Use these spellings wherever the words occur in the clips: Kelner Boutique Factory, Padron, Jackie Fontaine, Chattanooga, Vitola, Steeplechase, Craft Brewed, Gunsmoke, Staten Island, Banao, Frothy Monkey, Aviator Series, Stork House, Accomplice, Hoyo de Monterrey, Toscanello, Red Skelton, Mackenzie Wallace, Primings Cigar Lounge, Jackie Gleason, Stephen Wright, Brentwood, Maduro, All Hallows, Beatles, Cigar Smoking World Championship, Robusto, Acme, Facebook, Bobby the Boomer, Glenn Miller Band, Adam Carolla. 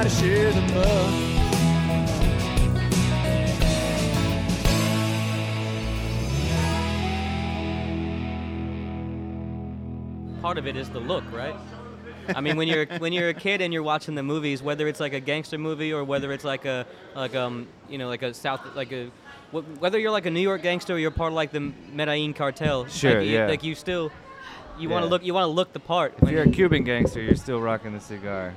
try to share the love. Part of it is the look, right? I mean, when you're a kid and you're watching the movies, whether it's like a gangster movie or whether it's whether you're like a New York gangster or you're part of like the Medellin cartel, sure, like, yeah, like you still you want to look the part. If you're a Cuban gangster, you're still rocking the cigar.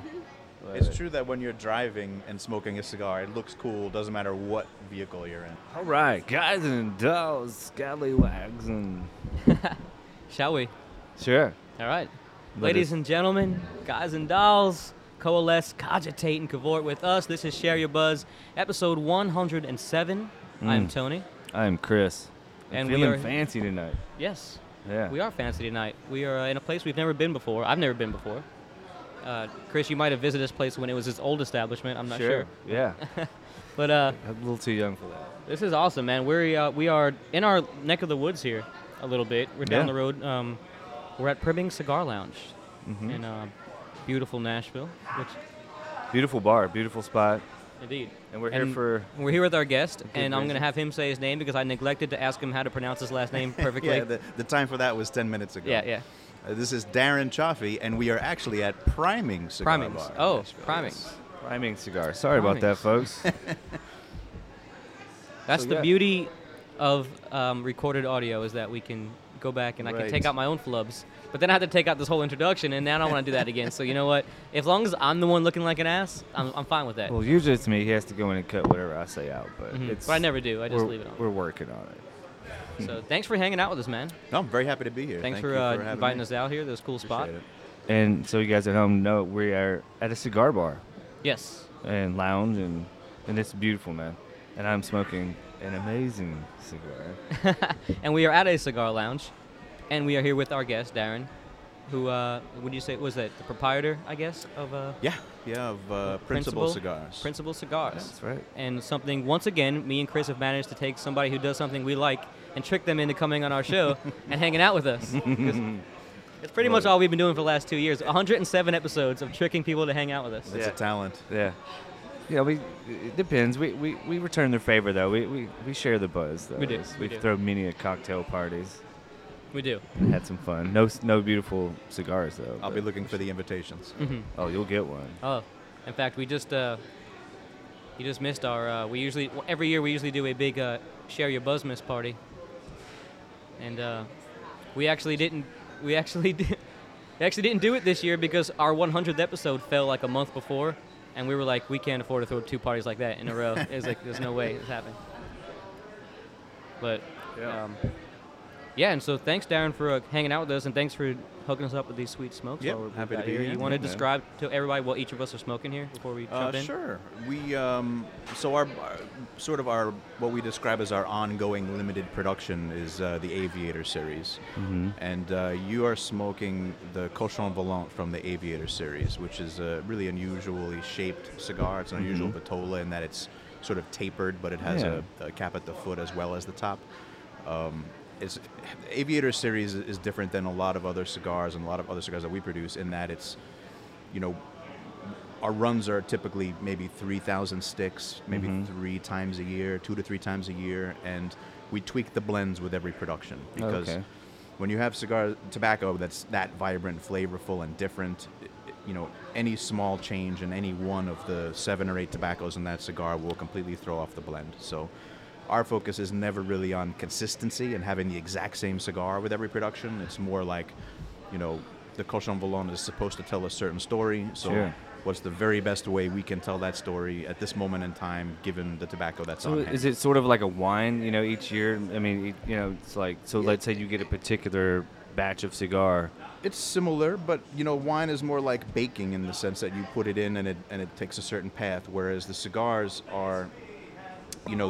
It's true that when you're driving and smoking a cigar, it looks cool. Doesn't matter what vehicle you're in. All right, guys and dolls, scallywags, and shall we? Sure. All right. Ladies and gentlemen, guys and dolls, coalesce, cogitate, and cavort with us. This is Share Your Buzz, episode 107. I am Tony. I am Chris. And we are fancy tonight. Yes. Yeah. We are fancy tonight. We are in a place we've never been before. I've never been before. Chris, you might have visited this place when it was its old establishment. I'm not sure. Yeah. But I'm a little too young for that. This is awesome, man. We are in our neck of the woods here a little bit. We're down the road. We're at Primings Cigar Lounge in beautiful Nashville. Beautiful bar, beautiful spot. Indeed. And we're here with our guest, and I'm going to have him say his name because I neglected to ask him how to pronounce his last name perfectly. Yeah, the time for that was 10 minutes ago. Yeah. This is Darren Chaffee, and we are actually at Primings Cigar Bar. Oh, Primings. Primings Cigar. Sorry about that, folks. That's the beauty of recorded audio, is that we can go back and I can take out my own flubs, but then I had to take out this whole introduction, and now I don't want to do that again. So you know what? As long as I'm the one looking like an ass, I'm fine with that. Well, usually it's me. He has to go in and cut whatever I say out, but I never do. I just leave it on. We're working on it. So thanks for hanging out with us, man. No, I'm very happy to be here. Thanks for inviting us out here. This cool spot. Appreciate it. And so you guys at home know we are at a cigar bar. Yes. And lounge, and it's beautiful, man. And I'm smoking an amazing cigar. And we are at a cigar lounge, and we are here with our guest, Darren, who, would you say, was that the proprietor, I guess, of... Principle Cigars. Principle Cigars. That's right. And something, once again, me and Chris have managed to take somebody who does something we like and trick them into coming on our show and hanging out with us. It's pretty much all we've been doing for the last 2 years, 107 episodes of tricking people to hang out with us. That's a talent. Yeah. Yeah, it depends. We return their favor, though. We share the buzz, though. We do. We throw many cocktail parties. We do. And had some fun. No beautiful cigars, though. I'll be looking for the invitations. Mm-hmm. Oh, you'll get one. Oh, in fact, we just you just missed our. Every year we usually do a big Share Your Buzz Miss party, and we actually didn't. We actually didn't do it this year because our 100th episode fell like a month before. And we were like, we can't afford to throw two parties like that in a row. It's like, there's no way it's happened. But, and so thanks, Darren, for hanging out with us, and thanks for hooking us up with these sweet smokes. Yep, happy to be here. You want to describe to everybody what each of us are smoking here before we jump in? Sure. We, so our what we describe as our ongoing limited production is the Aviator Series. Mm-hmm. And you are smoking the Cochon Volant from the Aviator Series, which is a really unusually shaped cigar. It's an unusual vitola in that it's sort of tapered, but it has a cap at the foot as well as the top. Aviator Series is different than a lot of other cigars and a lot of other cigars that we produce in that it's, our runs are typically maybe 3,000 sticks, maybe three times a year, 2 to 3 times a year, and we tweak the blends with every production because when you have tobacco that's that vibrant, flavorful, and different, any small change in any one of the 7 or 8 tobaccos in that cigar will completely throw off the blend. So our focus is never really on consistency and having the exact same cigar with every production. It's more like, the Cochon Volant is supposed to tell a certain story. So what's the very best way we can tell that story at this moment in time, given the tobacco that's on hand? Is it sort of like a wine, each year? I mean, it's like, let's say you get a particular batch of cigar. It's similar, but wine is more like baking in the sense that you put it in and it takes a certain path, whereas the cigars are...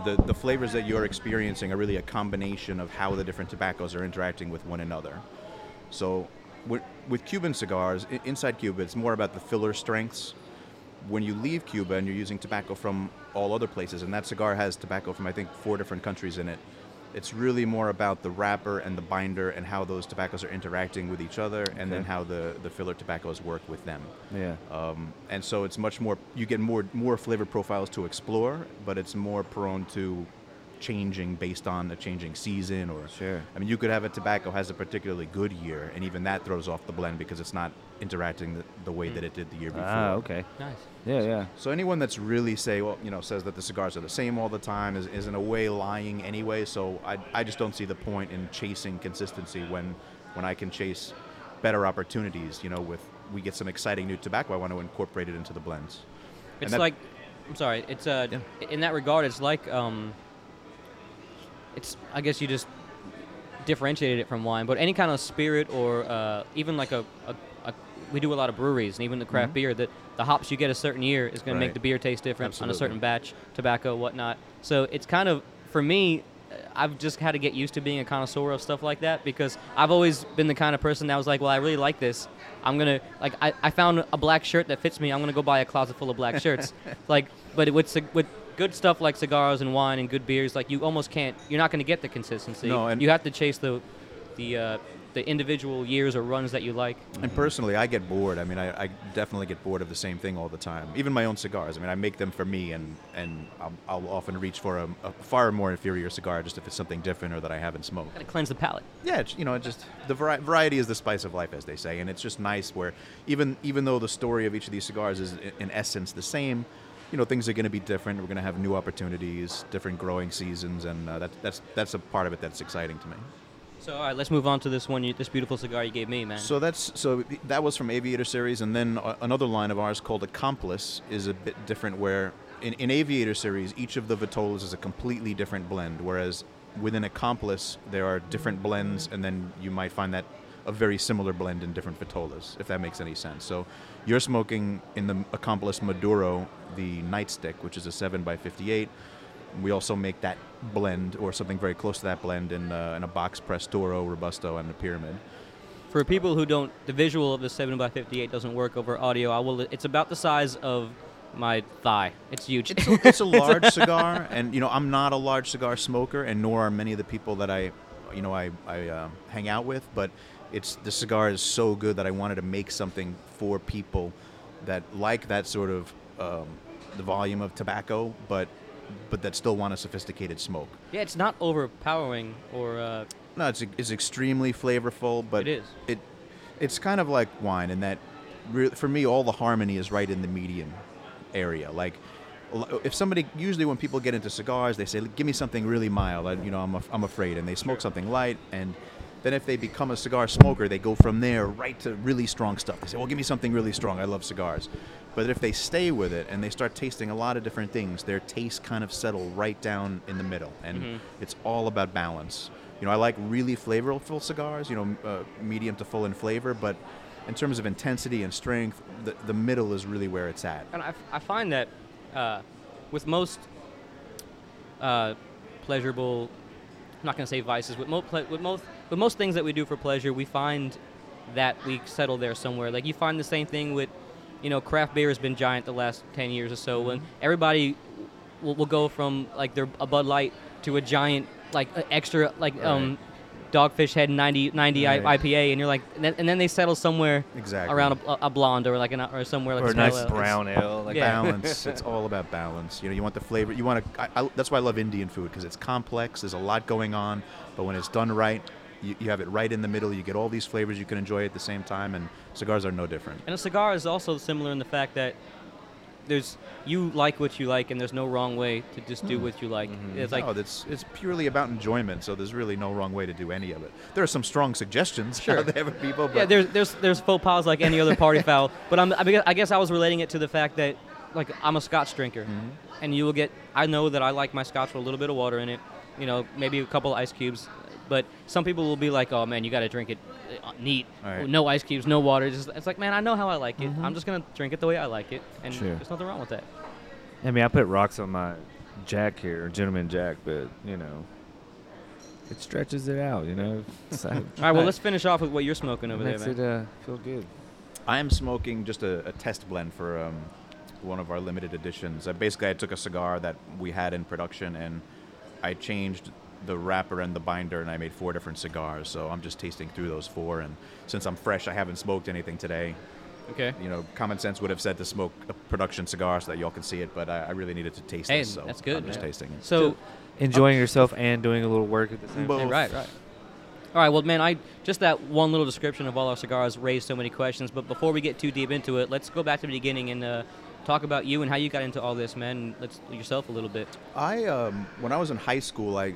the flavors that you're experiencing are really a combination of how the different tobaccos are interacting with one another. So with Cuban cigars, inside Cuba, it's more about the filler strengths. When you leave Cuba and you're using tobacco from all other places, and that cigar has tobacco from, I think, 4 different countries in it, It's really more about the wrapper and the binder and how those tobaccos are interacting with each other, and then how the filler tobaccos work with them. Yeah. And so it's much more, you get more flavor profiles to explore, but it's more prone to changing based on a changing season or. Sure. I mean, you could have a tobacco has a particularly good year, and even that throws off the blend because it's not interacting the way that it did the year before. Ah, okay. Nice. Yeah, yeah. So anyone that's really says that the cigars are the same all the time is in a way lying anyway. So I just don't see the point in chasing consistency when I can chase better opportunities. You know, with we get some exciting new tobacco, I want to incorporate it into the blends. It's like, I'm sorry. It's in that regard, it's like. It's, I guess you just differentiated it from wine, but any kind of spirit or even like we do a lot of breweries, and even the craft beer, that the hops you get a certain year is going to make the beer taste different on a certain batch, tobacco, whatnot. So it's kind of, for me, I've just had to get used to being a connoisseur of stuff like that, because I've always been the kind of person that was like, well, I really like this. I'm going to, like, I found a black shirt that fits me. I'm going to go buy a closet full of black shirts. Like, but with good stuff like cigars and wine and good beers, like you almost can't. You're not going to get the consistency. No, and you have to chase the individual years or runs that you like. And personally, I get bored. I mean, I definitely get bored of the same thing all the time. Even my own cigars. I mean, I make them for me, and I'll often reach for a far more inferior cigar just if it's something different or that I haven't smoked. Gotta cleanse the palate. Yeah, it just the variety is the spice of life, as they say, and it's just nice where even though the story of each of these cigars is in essence the same. You know, things are going to be different. We're going to have new opportunities, different growing seasons, and that's a part of it that's exciting to me. So, all right, let's move on to this one, this beautiful cigar you gave me, man. So that was from Aviator Series, and then another line of ours called Accomplice is a bit different, where in Aviator Series, each of the Vitolas is a completely different blend, whereas within Accomplice, there are different blends, and then you might find that a very similar blend in different Vitolas, if that makes any sense. So you're smoking in the Accomplice Maduro the Nightstick, which is a 7x58. We also make that blend, or something very close to that blend, in a box press Toro, Robusto, and a Pyramid. For people who don't, the visual of the 7x58 doesn't work over audio. It's about the size of my thigh. It's huge. It's a large cigar, and I'm not a large cigar smoker, and nor are many of the people that I hang out with, but the cigar is so good that I wanted to make something for people that like that sort of the volume of tobacco, but that still want a sophisticated smoke. Yeah, it's not overpowering or. No, it's extremely flavorful, but it is. It's kind of like wine in that, for me, all the harmony is right in the medium area. Like, if somebody, usually when people get into cigars, they say, "Give me something really mild." I'm afraid, and they smoke something light, and then if they become a cigar smoker, they go from there right to really strong stuff. They say, "Well, give me something really strong. I love cigars." But if they stay with it and they start tasting a lot of different things, their tastes kind of settle right down in the middle. And it's all about balance. I like really flavorful cigars, medium to full in flavor. But in terms of intensity and strength, the middle is really where it's at. And I find that with most pleasurable, I'm not going to say vices, with most things that we do for pleasure, we find that we settle there somewhere. Like you find the same thing with, craft beer has been giant the last 10 years or so. When everybody will go from like their a Bud Light to a giant like extra like Dogfish Head 90 IPA, and you're like, and then they settle somewhere around a blonde or like or somewhere like or a nice brown ale. Like balance. It's all about balance. You want the flavor. You want to. That's why I love Indian food, because it's complex. There's a lot going on, but when it's done right. You have it right in the middle. You get all these flavors you can enjoy at the same time, and cigars are no different. And a cigar is also similar in the fact that you like what you like, and there's no wrong way to just do what you like. It's like it's purely about enjoyment, so there's really no wrong way to do any of it. There are some strong suggestions out there for people. But yeah, there's faux pas like any other party foul. But I guess I was relating it to the fact that like I'm a Scotch drinker, and you will get. I know that I like my Scotch with a little bit of water in it, maybe a couple of ice cubes. But some people will be like, "Oh man, you got to drink it neat, no ice cubes, no water." It's like, man, I know how I like it. I'm just gonna drink it the way I like it, and there's nothing wrong with that. I mean, I put rocks on my Jack here, Gentleman Jack, but it stretches it out. So, all right, well, let's finish off with what you're smoking over there, man. Makes it feel good. I am smoking just a test blend for one of our limited editions. I took a cigar that we had in production and I changed the wrapper and the binder, and I made 4 different cigars. So I'm just tasting through those 4. And since I'm fresh, I haven't smoked anything today. Okay. You know, common sense would have said to smoke a production cigar so that y'all can see it, but I really needed to taste this. So that's good. I'm just tasting it. So enjoying yourself and doing a little work at the same time. Right, right. All right, well, man, just that one little description of all our cigars raised so many questions. But before we get too deep into it, let's go back to the beginning and talk about you and how you got into all this, man. Let's yourself a little bit. When I was in high school, I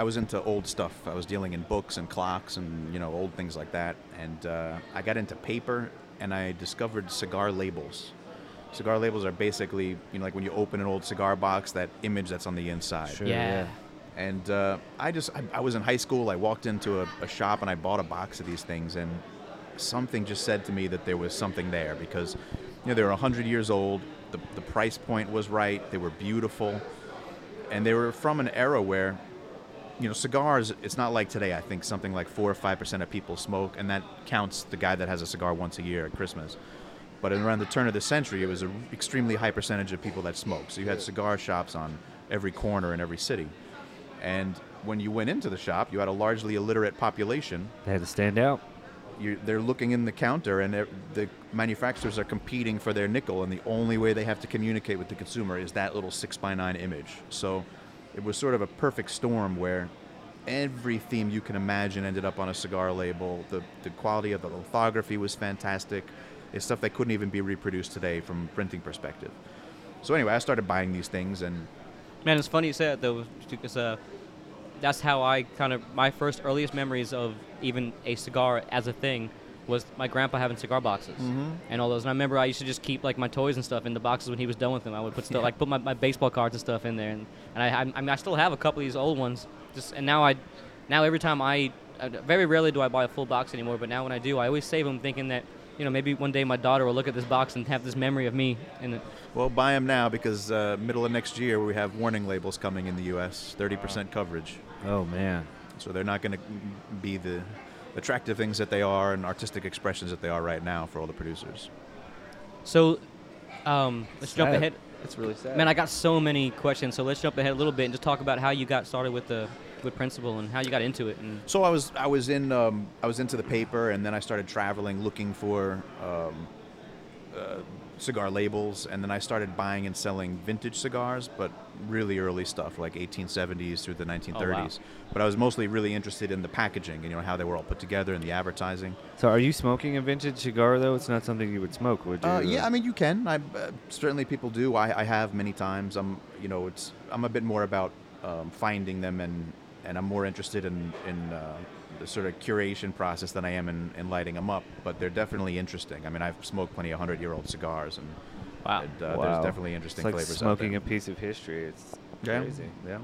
was into old stuff. I was dealing in books and clocks and, you know, old things like that. And I got into paper, and I discovered cigar labels. Cigar labels are basically, you know, like when you open an old cigar box, that image that's on the inside. Sure, yeah. And I was in high school. I walked into a shop and I bought a box of these things, and something just said to me that there was something there, because, you know, they were 100 years old, the price point was right, they were beautiful, and they were from an era where, you know, cigars, it's not like today. I think something like 4 or 5% of people smoke, and that counts the guy that has a cigar once a year at Christmas. But around the turn of the century, it was an extremely high percentage of people that smoked. So you had cigar shops on every corner in every city. And when you went into the shop, you had a largely illiterate population. They had to stand out. They're looking in the counter, and the manufacturers are competing for their nickel, and the only way they have to communicate with the consumer is that little 6x9 image. So it was sort of a perfect storm where every theme you can imagine ended up on a cigar label. The quality of the lithography was fantastic. It's stuff that couldn't even be reproduced today from a printing perspective. So anyway, I started buying these things, and man, it's funny you say that, though, because that's how I my first earliest memories of even a cigar as a thing was my grandpa having cigar boxes and all those. And I remember I used to just keep, like, my toys and stuff in the boxes when he was done with them. I would put stuff, like, put my baseball cards and stuff in there. And I still have a couple of these old ones. Now every time very rarely do I buy a full box anymore, but now when I do, I always save them, thinking that, you know, maybe one day my daughter will look at this box and have this memory of me in it. Well, buy them now, because middle of next year we have warning labels coming in the U.S., 30% coverage. Oh, man. So they're not going to be the attractive things that they are and artistic expressions that they are right now for all the producers. So let's jump ahead. That's really sad. Man, I got so many questions, so let's jump ahead a little bit and just talk about how you got started with Principle and how you got into it. And so I was into the paper, and then I started traveling looking for cigar labels, and then I started buying and selling vintage cigars, but really early stuff, like 1870s through the 1930s. Oh, wow. But I was mostly really interested in the packaging and, you know, how they were all put together and the advertising. So are you smoking a vintage cigar, though? It's not something you would smoke, would you? Yeah, I mean, you can. Certainly people do. I have many times. I'm a bit more about finding them, and I'm more interested in the sort of curation process than I am in lighting them up, but they're definitely interesting. I mean, I've smoked plenty of 100-year-old cigars, and there's definitely interesting flavors. It's like smoking a piece of history. It's crazy. Yeah.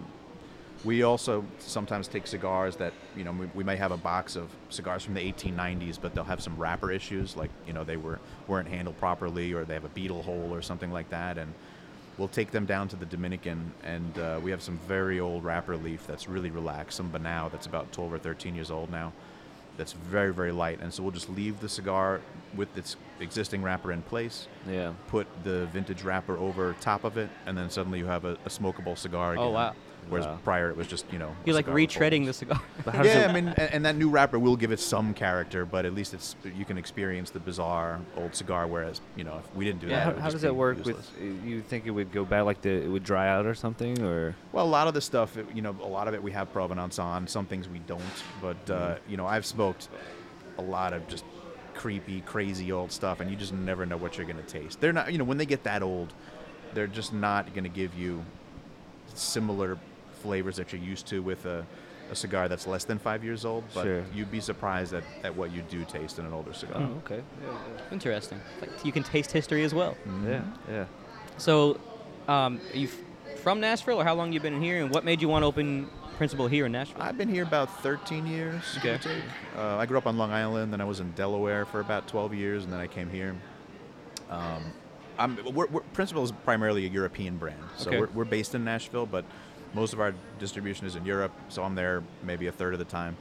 We also sometimes take cigars that, you know, we may have a box of cigars from the 1890s, but they'll have some wrapper issues, like, you know, they weren't handled properly, or they have a beetle hole or something like that, and we'll take them down to the Dominican, and we have some very old wrapper leaf that's really relaxed, some Banao that's about 12 or 13 years old now, that's very, very light. And so we'll just leave the cigar with its existing wrapper in place, put the vintage wrapper over top of it, and then suddenly you have a smokable cigar again. Oh, wow. Whereas prior it was just, you know, you're like retreading the cigar. Yeah, I mean, and that new wrapper will give it some character, but at least you can experience the bizarre old cigar. Whereas, you know, if we didn't do that. How does that work? Useless. With you think it would go bad, like it would dry out or something, or? Well, a lot of the stuff, you know, a lot of it we have provenance on. Some things we don't, but you know, I've smoked a lot of just creepy, crazy old stuff, and you just never know what you're going to taste. They're not, you know, when they get that old, they're just not going to give you similar flavors that you're used to with a cigar that's less than 5 years old, but you'd be surprised at what you do taste in an older cigar. Oh, okay. Yeah. Interesting. Like, you can taste history as well. Mm-hmm. Yeah. So, are you from Nashville, or how long you been in here, and what made you want to open Principle here in Nashville? I've been here about 13 years. Okay. I grew up on Long Island, then I was in Delaware for about 12 years, and then I came here. Principle is primarily a European brand, so we're based in Nashville, but most of our distribution is in Europe, so I'm there maybe a third of the time.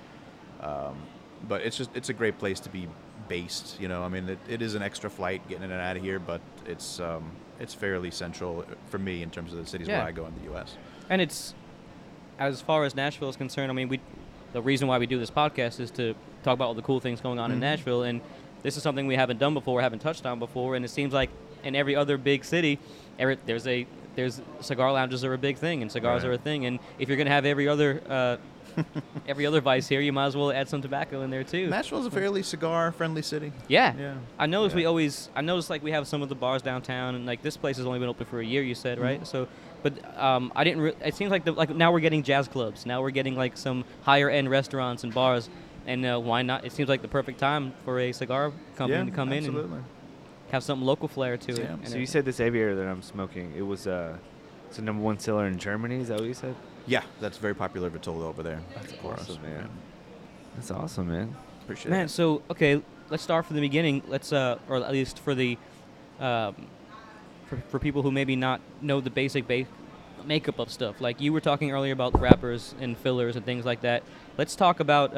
But it's a great place to be based, you know. I mean, it is an extra flight getting in and out of here, but it's fairly central for me in terms of the cities where I go in the U.S. And it's, as far as Nashville is concerned, I mean, the reason why we do this podcast is to talk about all the cool things going on in Nashville, and this is something we haven't done before, haven't touched on before, and it seems like in every other big city, there's cigar lounges are a big thing, and cigars are a thing, and if you're going to have every other vice here, you might as well add some tobacco in there too. Nashville's a fairly cigar-friendly city. Yeah. I noticed we have some of the bars downtown, and like this place has only been open for a year, you said, right? So, but it seems like now we're getting jazz clubs. Now we're getting like some higher-end restaurants and bars, and why not? It seems like the perfect time for a cigar company to come in and have some local flair to it. So you said this Aviator that I'm smoking, it was it's the number one seller in Germany. Is that what you said? Yeah, that's very popular Vitola over there. That's awesome, man. That's awesome, man. Appreciate it. Man, so, okay, let's start from the beginning. Let's, or at least for the, for people who maybe not know the basic makeup of stuff. Like, you were talking earlier about wrappers and fillers and things like that. Let's talk about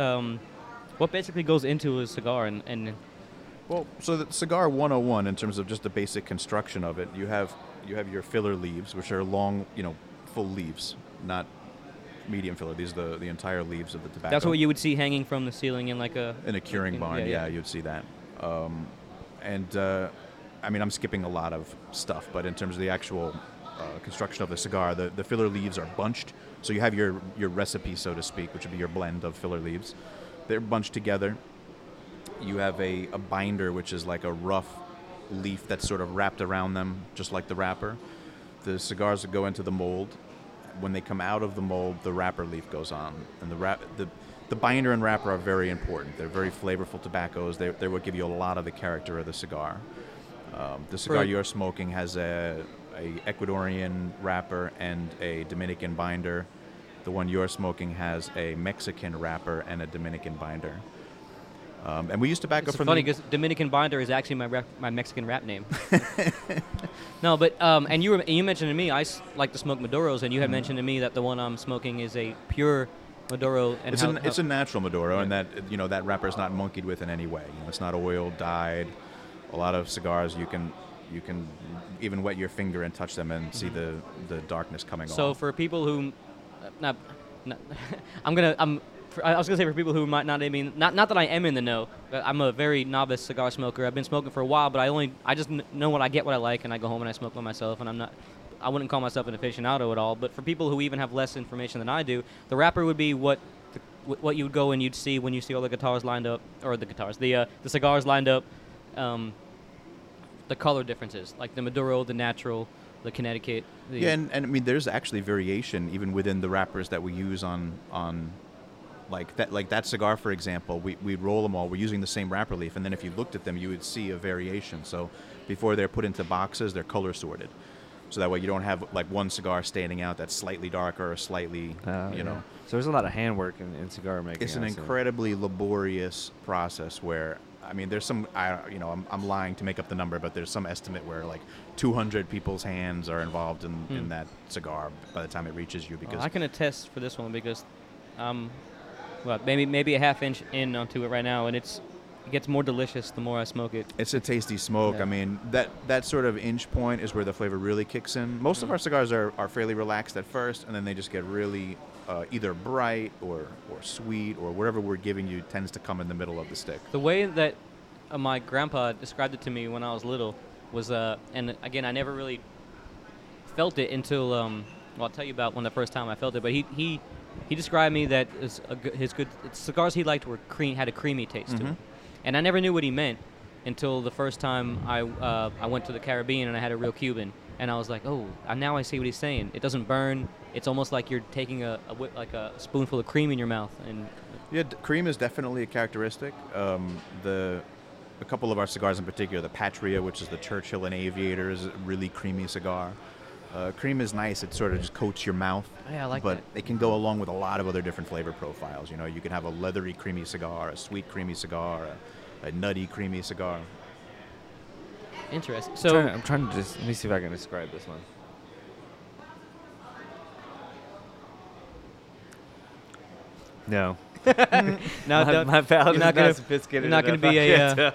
what basically goes into a cigar and well, so the cigar 101, in terms of just the basic construction of it, you have your filler leaves, which are long, full leaves. Not medium filler. These are the entire leaves of the tobacco. That's what you would see hanging from the ceiling in a curing barn. Yeah, you'd see that. I'm skipping a lot of stuff, but in terms of the actual construction of the cigar, the filler leaves are bunched. So you have your recipe, so to speak, which would be your blend of filler leaves. They're bunched together. You have a binder, which is like a rough leaf that's sort of wrapped around them, just like the wrapper. The cigars that go into the mold. When they come out of the mold, the wrapper leaf goes on, and the binder and wrapper are very important. They're very flavorful tobaccos. They will give you a lot of the character of the cigar. The cigar you are smoking has a Ecuadorian wrapper and a Dominican binder. The one you are smoking has a Mexican wrapper and a Dominican binder. And we use tobacco from. It's funny because Dominican binder is actually my Mexican rap name. No, but and you mentioned to me I like to smoke Maduros, and you had mentioned to me that the one I'm smoking is a pure Maduro. And it's a natural Maduro, and that that wrapper is not monkeyed with in any way. It's not oiled, dyed. A lot of cigars you can even wet your finger and touch them and see the darkness coming off. So for people who, for people who might not not that I am in the know, but I'm a very novice cigar smoker. I've been smoking for a while, but I just know what I get, what I like, and I go home and I smoke by myself. And I wouldn't call myself an aficionado at all. But for people who even have less information than I do, the wrapper would be what you would go and you'd see when you see all the guitars lined up, or the cigars lined up, the color differences, like the Maduro, the natural, the Connecticut. There's actually variation even within the wrappers that we use on. Like that cigar, for example, we roll them all. We're using the same wrapper leaf, and then if you looked at them, you would see a variation. So before they're put into boxes, they're color sorted, so that way you don't have like one cigar standing out that's slightly darker or slightly, So there's a lot of handwork in cigar making. It's an incredibly laborious process where there's some I'm lying to make up the number, but there's some estimate where like 200 people's hands are involved in that cigar by the time it reaches you. Because I can attest for this one because. Well, maybe a half inch in onto it right now, and it gets more delicious the more I smoke it. It's a tasty smoke. Yeah. That sort of inch point is where the flavor really kicks in. Most of our cigars are fairly relaxed at first, and then they just get really either bright or sweet, or whatever we're giving you tends to come in the middle of the stick. The way that my grandpa described it to me when I was little was, and again, I never really felt it until, I'll tell you about when the first time I felt it, but he described me that cigars he liked had a creamy taste to them, and I never knew what he meant until the first time I went to the Caribbean and I had a real Cuban, and I was like, oh, now I see what he's saying. It doesn't burn. It's almost like you're taking a spoonful of cream in your mouth. And cream is definitely a characteristic. A couple of our cigars in particular, the Patria, which is the Churchill and Aviator, is a really creamy cigar. Cream is nice. It sort of just coats your mouth. Yeah, I like that. But it can go along with a lot of other different flavor profiles. You can have a leathery, creamy cigar, a sweet, creamy cigar, a nutty, creamy cigar. Interesting. So I'm trying to just... Let me see if I can describe this one. No. My palate is not sophisticated enough.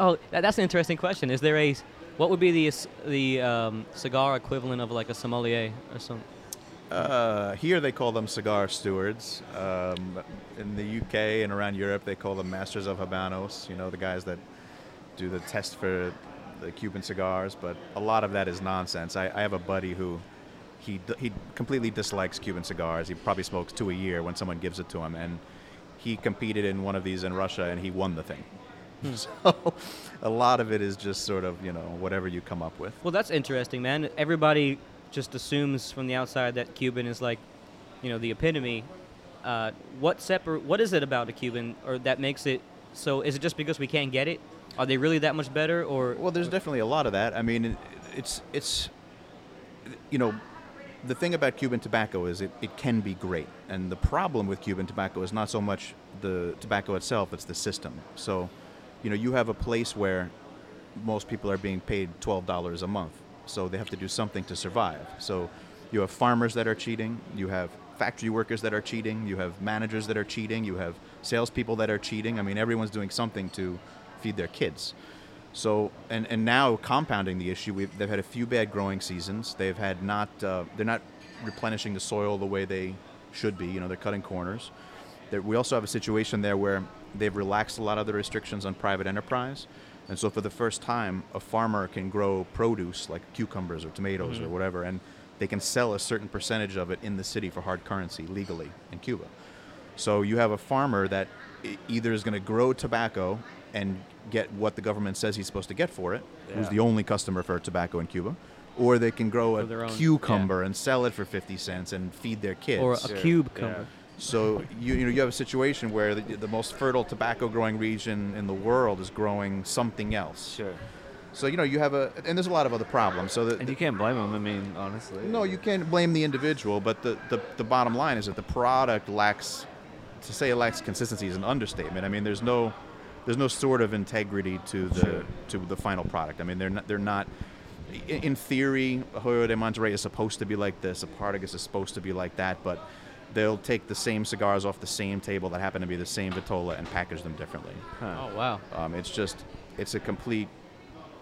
Oh, that's an interesting question. Is there a... What would be the cigar equivalent of like a sommelier or something? Here they call them cigar stewards. In the UK and around Europe, they call them masters of Habanos, you know, the guys that do the test for the Cuban cigars, but a lot of that is nonsense. I have a buddy who, he completely dislikes Cuban cigars. He probably smokes 2 a year when someone gives it to him, and he competed in one of these in Russia, and he won the thing. So a lot of it is just sort of, you know, whatever you come up with. Well, that's interesting, man. Everybody just assumes from the outside that Cuban is like, you know, the epitome. What is it about a Cuban or that makes it so? Is it just because we can't get it? Are they really that much better? Or well, there's definitely a lot of that. I mean, it's you know, the thing about Cuban tobacco is it can be great, and the problem with Cuban tobacco is not so much the tobacco itself; it's the system. So, you know, you have a place where most people are being paid $12 a month, so they have to do something to survive. So, you have farmers that are cheating, you have factory workers that are cheating, you have managers that are cheating, you have salespeople that are cheating. I mean, everyone's doing something to feed their kids. So, and now compounding the issue, they've had a few bad growing seasons. They've had they're not replenishing the soil the way they should be. You know, they're cutting corners. We also have a situation there where they've relaxed a lot of the restrictions on private enterprise. And so for the first time, a farmer can grow produce like cucumbers or tomatoes or whatever, and they can sell a certain percentage of it in the city for hard currency legally in Cuba. So you have a farmer that either is going to grow tobacco and get what the government says he's supposed to get for it, who's the only customer for tobacco in Cuba, or they can grow a cucumber and sell it for 50 cents and feed their kids. Or a cubecumber. Yeah. So you know you have a situation where the most fertile tobacco growing region in the world is growing something else. Sure. So you know you have and there's a lot of other problems. So and you can't blame them. I mean, honestly. No, you can't blame the individual, but the bottom line is that the product lacks. To say it lacks consistency is an understatement. I mean, there's no sort of integrity to the final product. I mean, they're not. In theory, Hoyo de Monterrey is supposed to be like this. Apartagas is supposed to be like that, but they'll take the same cigars off the same table that happen to be the same vitola and package them differently. Huh. Oh, wow. It's a complete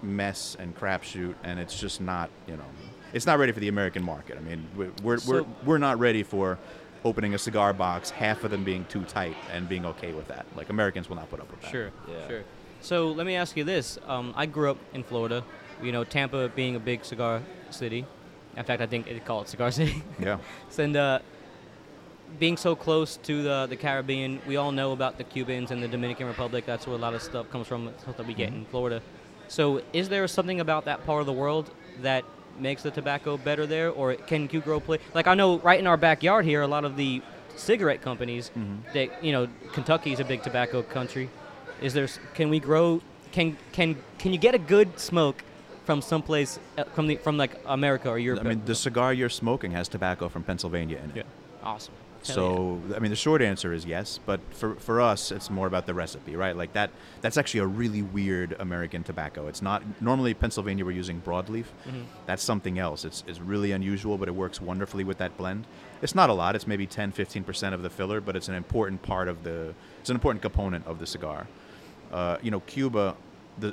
mess and crapshoot, and it's just not, you know, it's not ready for the American market. I mean, we're not ready for opening a cigar box, half of them being too tight and being okay with that. Like, Americans will not put up with that. Sure, yeah. Sure. So let me ask you this. I grew up in Florida, you know, Tampa being a big cigar city. In fact, I think they call it Cigar City. Yeah. And, being so close to the Caribbean, we all know about the Cubans and the Dominican Republic. That's where a lot of stuff comes from, stuff that we get in Florida. So is there something about that part of the world that makes the tobacco better there, or can you grow play? Like, I know right in our backyard here, a lot of the cigarette companies, that, you know, Kentucky's a big tobacco country. Is there, can we grow, can you get a good smoke from someplace, from like America or Europe? I mean, the cigar you're smoking has tobacco from Pennsylvania in it. Yeah. Awesome. So, I mean, the short answer is yes, but for us, it's more about the recipe, right? Like, that's actually a really weird American tobacco. It's not, normally Pennsylvania we're using broadleaf. That's something else. It's really unusual, but it works wonderfully with that blend. It's not a lot. It's maybe 10, 15% of the filler, but it's an important part of it's an important component of the cigar. You know, Cuba, the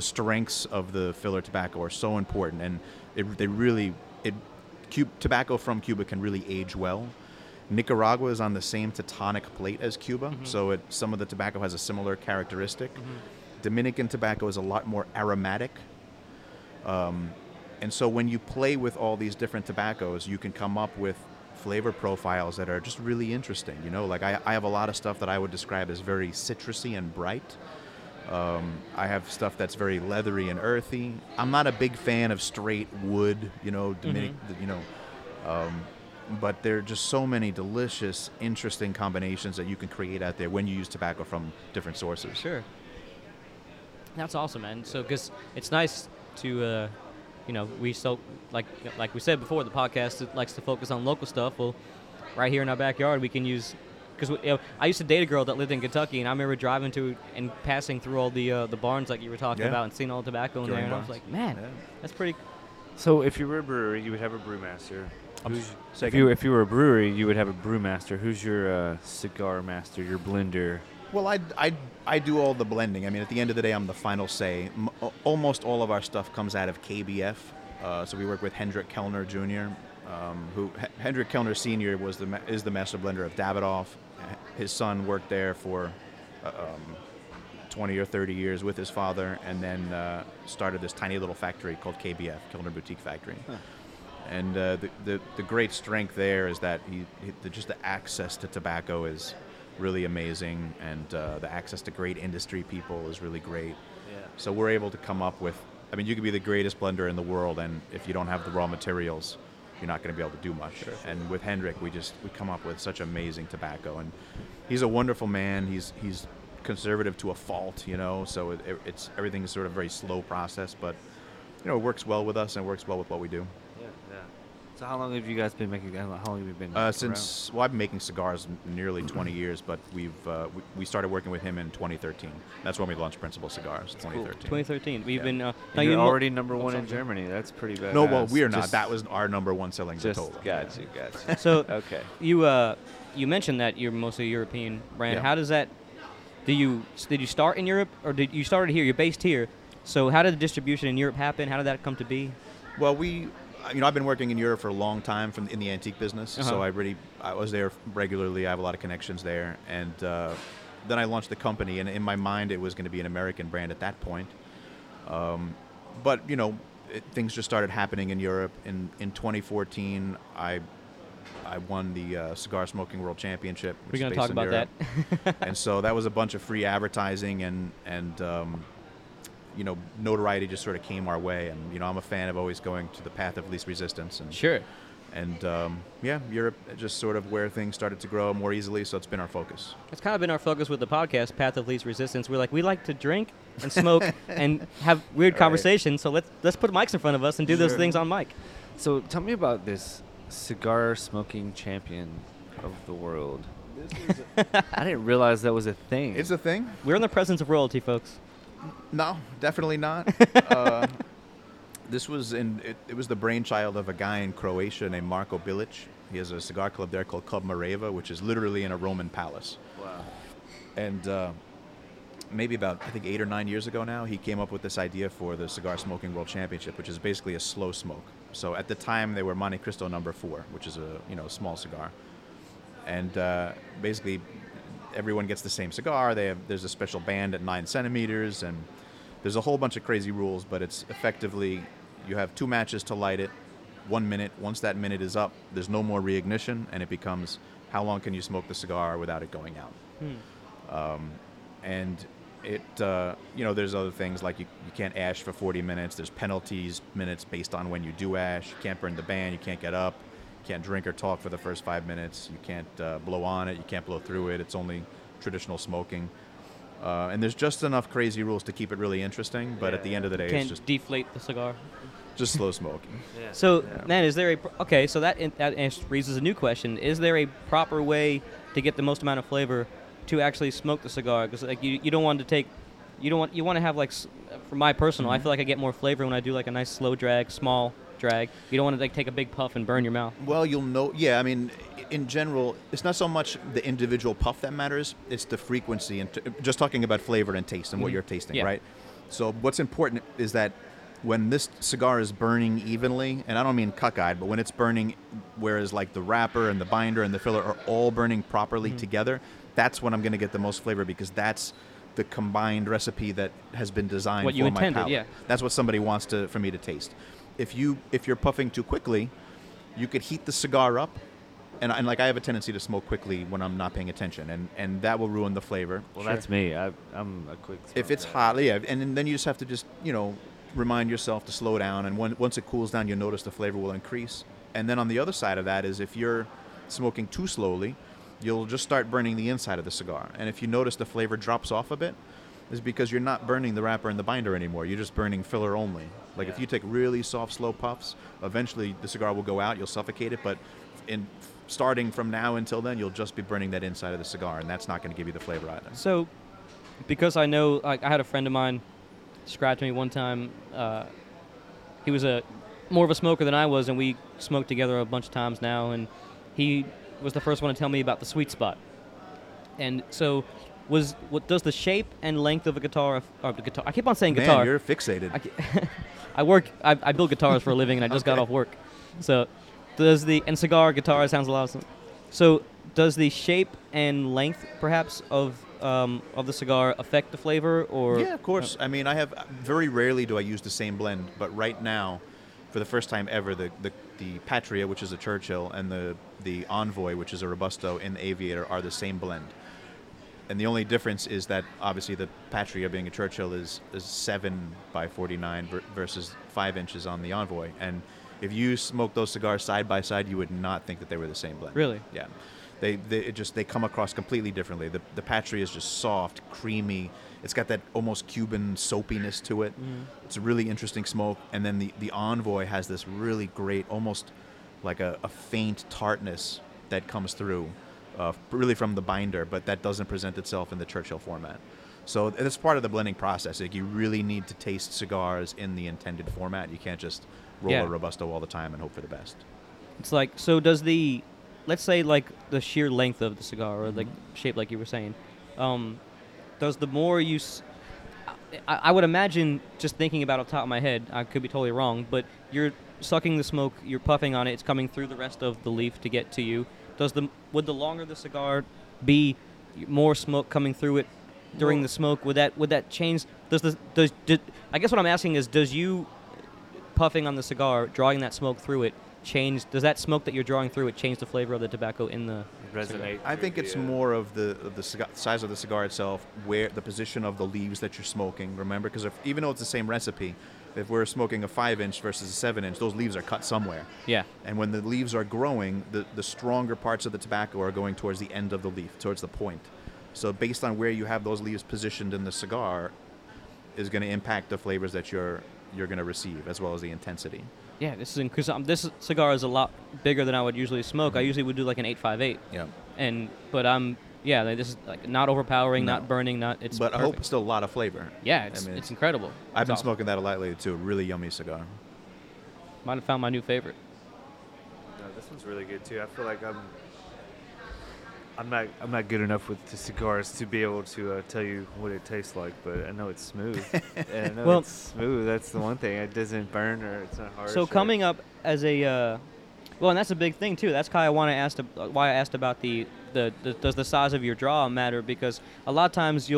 strengths of the filler tobacco are so important, and tobacco from Cuba can really age well. Nicaragua is on the same Teutonic plate as Cuba, so some of the tobacco has a similar characteristic. Dominican tobacco is a lot more aromatic. And so when you play with all these different tobaccos, you can come up with flavor profiles that are just really interesting. You know, like I have a lot of stuff that I would describe as very citrusy and bright. I have stuff that's very leathery and earthy. I'm not a big fan of straight wood, you know, Dominican, you know, but there are just so many delicious, interesting combinations that you can create out there when you use tobacco from different sources. Sure. That's awesome, man. So, because it's nice to, you know, we so like we said before, the podcast it likes to focus on local stuff. Well, right here in our backyard, we can use, because you know, I used to date a girl that lived in Kentucky, and I remember driving to and passing through all the barns like you were talking about and seeing all the tobacco in there, and I was like, man, that's pretty. So, if you were a brewery, you would have a brewmaster. If you were a brewery, you would have a brewmaster. Who's your cigar master, your blender? Well, I do all the blending. I mean, at the end of the day, I'm the final say. Almost all of our stuff comes out of KBF. So we work with Hendrik Kelner Jr. who Hendrik Kelner Sr. was is the master blender of Davidoff. His son worked there for 20 or 30 years with his father, and then started this tiny little factory called KBF, Kelner Boutique Factory. Huh. And the great strength there is that just the access to tobacco is really amazing, and the access to great industry people is really great. Yeah. So we're able to come up with, I mean, you could be the greatest blender in the world, and if you don't have the raw materials, you're not going to be able to do much. Sure. And with Hendrik, we come up with such amazing tobacco, and he's a wonderful man. He's conservative to a fault, you know. So it's everything is sort of a very slow process, but you know, it works well with us and it works well with what we do. Yeah. So how long have you guys been making? How long have you been? I've been making cigars nearly 20 years, but we've we started working with him in 2013. That's when we launched Principle Cigars. 2013. Cool. 2013. We've been. You're already number one in Germany. That's pretty bad. No, well, we are not. That was our number one selling Zotolo. Got you. So okay, you mentioned that you're mostly a European brand. Yeah. How does that? Did you start in Europe, or did you started here? You're based here. So how did the distribution in Europe happen? How did that come to be? Well, I've been working in Europe for a long time in the antique business, uh-huh. So I was there regularly. I have a lot of connections there, and then I launched the company, and in my mind it was going to be an American brand at that point, but you know, things just started happening in Europe. In 2014, I won the Cigar Smoking World Championship. We're going to talk about that. And so that was a bunch of free advertising and you know, notoriety just sort of came our way, and you know, I'm a fan of always going to the path of least resistance. And, sure. And Europe just sort of where things started to grow more easily, so it's been our focus. It's kind of been our focus with the podcast, Path of Least Resistance. We're like, we like to drink and smoke and have weird conversations, so let's put mics in front of us and do those things on mic. So tell me about this cigar smoking champion of the world. I didn't realize that was a thing. It's a thing. We're in the presence of royalty, folks. No, definitely not. This was it was the brainchild of a guy in Croatia named Marko Bilic. He has a cigar club there called Club Mareva, which is literally in a Roman palace. Wow. And maybe about, I think, 8 or 9 years ago now, he came up with this idea for the Cigar Smoking World Championship, which is basically a slow smoke. So at the time, they were Monte Cristo No. 4, which is a small cigar. And basically, everyone gets the same cigar. There's a special band at 9 centimeters, and there's a whole bunch of crazy rules, but it's effectively, you have 2 matches to light it, 1 minute. Once that minute is up, there's no more reignition, and it becomes, how long can you smoke the cigar without it going out? And it, there's other things like you can't ash for 40 minutes. There's penalties, minutes based on when you do ash. You can't burn the band. You can't get up. Can't drink or talk for the first 5 minutes. You can't blow on it. You can't blow through it. It's only traditional smoking. And there's just enough crazy rules to keep it really interesting. But at the end of the day, it's just deflate the cigar. Just slow smoking. Man, is there that raises a new question. Is there a proper way to get the most amount of flavor to actually smoke the cigar? Because like you want to have like, for my personal, I feel like I get more flavor when I do like a nice slow drag, small drag. You don't want to like take a big puff and burn your mouth. Well, you'll know. Yeah, I mean, in general, it's not so much the individual puff that matters. It's the frequency, and just talking about flavor and taste and what you're tasting, right? So what's important is that when this cigar is burning evenly, and I don't mean cockeyed, but when it's burning, whereas like the wrapper and the binder and the filler are all burning properly together, that's when I'm going to get the most flavor, because that's the combined recipe that has been designed for my palate. That's what somebody wants for me to taste. If you're puffing too quickly, you could heat the cigar up, and like I have a tendency to smoke quickly when I'm not paying attention, and that will ruin the flavor. Well, that's me. I'm a quick smoker. If it's hot, and then you just have to remind yourself to slow down, and once it cools down, you'll notice the flavor will increase. And then on the other side of that is, if you're smoking too slowly, you'll just start burning the inside of the cigar, and if you notice the flavor drops off a bit, is because you're not burning the wrapper and the binder anymore. You're just burning filler only. Like if you take really soft, slow puffs, eventually the cigar will go out. You'll suffocate it. But starting from now until then, you'll just be burning that inside of the cigar, and that's not going to give you the flavor either. So, because I know, like, I had a friend of mine describe to me one time. He was more of a smoker than I was, and we smoked together a bunch of times now. And he was the first one to tell me about the sweet spot. And so, does the shape and length of a guitar, I keep on saying guitar. Man, you're fixated. I build guitars for a living, and I just got off work. So Does the and cigar guitar sounds a lot of something. So does the shape and length perhaps of the cigar affect the flavor or? Yeah, of course. I mean, I have very rarely do I use the same blend, but right now, for the first time ever, the Patria, which is a Churchill, and the Envoy, which is a Robusto, and the Aviator are the same blend. And the only difference is that obviously the Patria being a Churchill is 7 by 49 versus 5 inches on the Envoy. And if you smoked those cigars side by side, you would not think that they were the same blend. Really? Yeah. They come across completely differently. The Patria is just soft, creamy. It's got that almost Cuban soapiness to it. Mm. It's a really interesting smoke. And then the Envoy has this really great, almost like a faint tartness that comes through, really from the binder, but that doesn't present itself in the Churchill format. So that's part of the blending process. Like, you really need to taste cigars in the intended format. You can't just roll a Robusto all the time and hope for the best. It's like, so does the, let's say like the sheer length of the cigar or like shape like you were saying, does the more you, I would imagine, just thinking about it off the top of my head, I could be totally wrong, but you're sucking the smoke, you're puffing on it, it's coming through the rest of the leaf to get to you. Would the longer the cigar be, more smoke coming through it during the smoke? Would that change? I guess what I'm asking is, does you puffing on the cigar, drawing that smoke through it, change? Does that smoke that you're drawing through it change the flavor of the tobacco in the resonate? I think it's more of the cigar, size of the cigar itself, where the position of the leaves that you're smoking. Remember, because even though it's the same recipe, if we're smoking a 5-inch versus a 7-inch, those leaves are cut somewhere. Yeah. And when the leaves are growing, the stronger parts of the tobacco are going towards the end of the leaf, towards the point. So based on where you have those leaves positioned in the cigar is going to impact the flavors that you're going to receive, as well as the intensity. Yeah, this cigar is a lot bigger than I would usually smoke. Mm-hmm. I usually would do like an 8.58. Yeah. This is like not overpowering, not burning, But perfect. I hope it's still a lot of flavor. Yeah, it's incredible. I've been smoking that a lot lately too. A really yummy cigar. Might have found my new favorite. No, this one's really good too. I feel like I'm not good enough with the cigars to be able to tell you what it tastes like, but I know it's smooth. And I know it's smooth. That's the one thing. It doesn't burn or it's not hard. So coming up as a and that's a big thing too. That's why I asked about the does the size of your draw matter, because a lot of times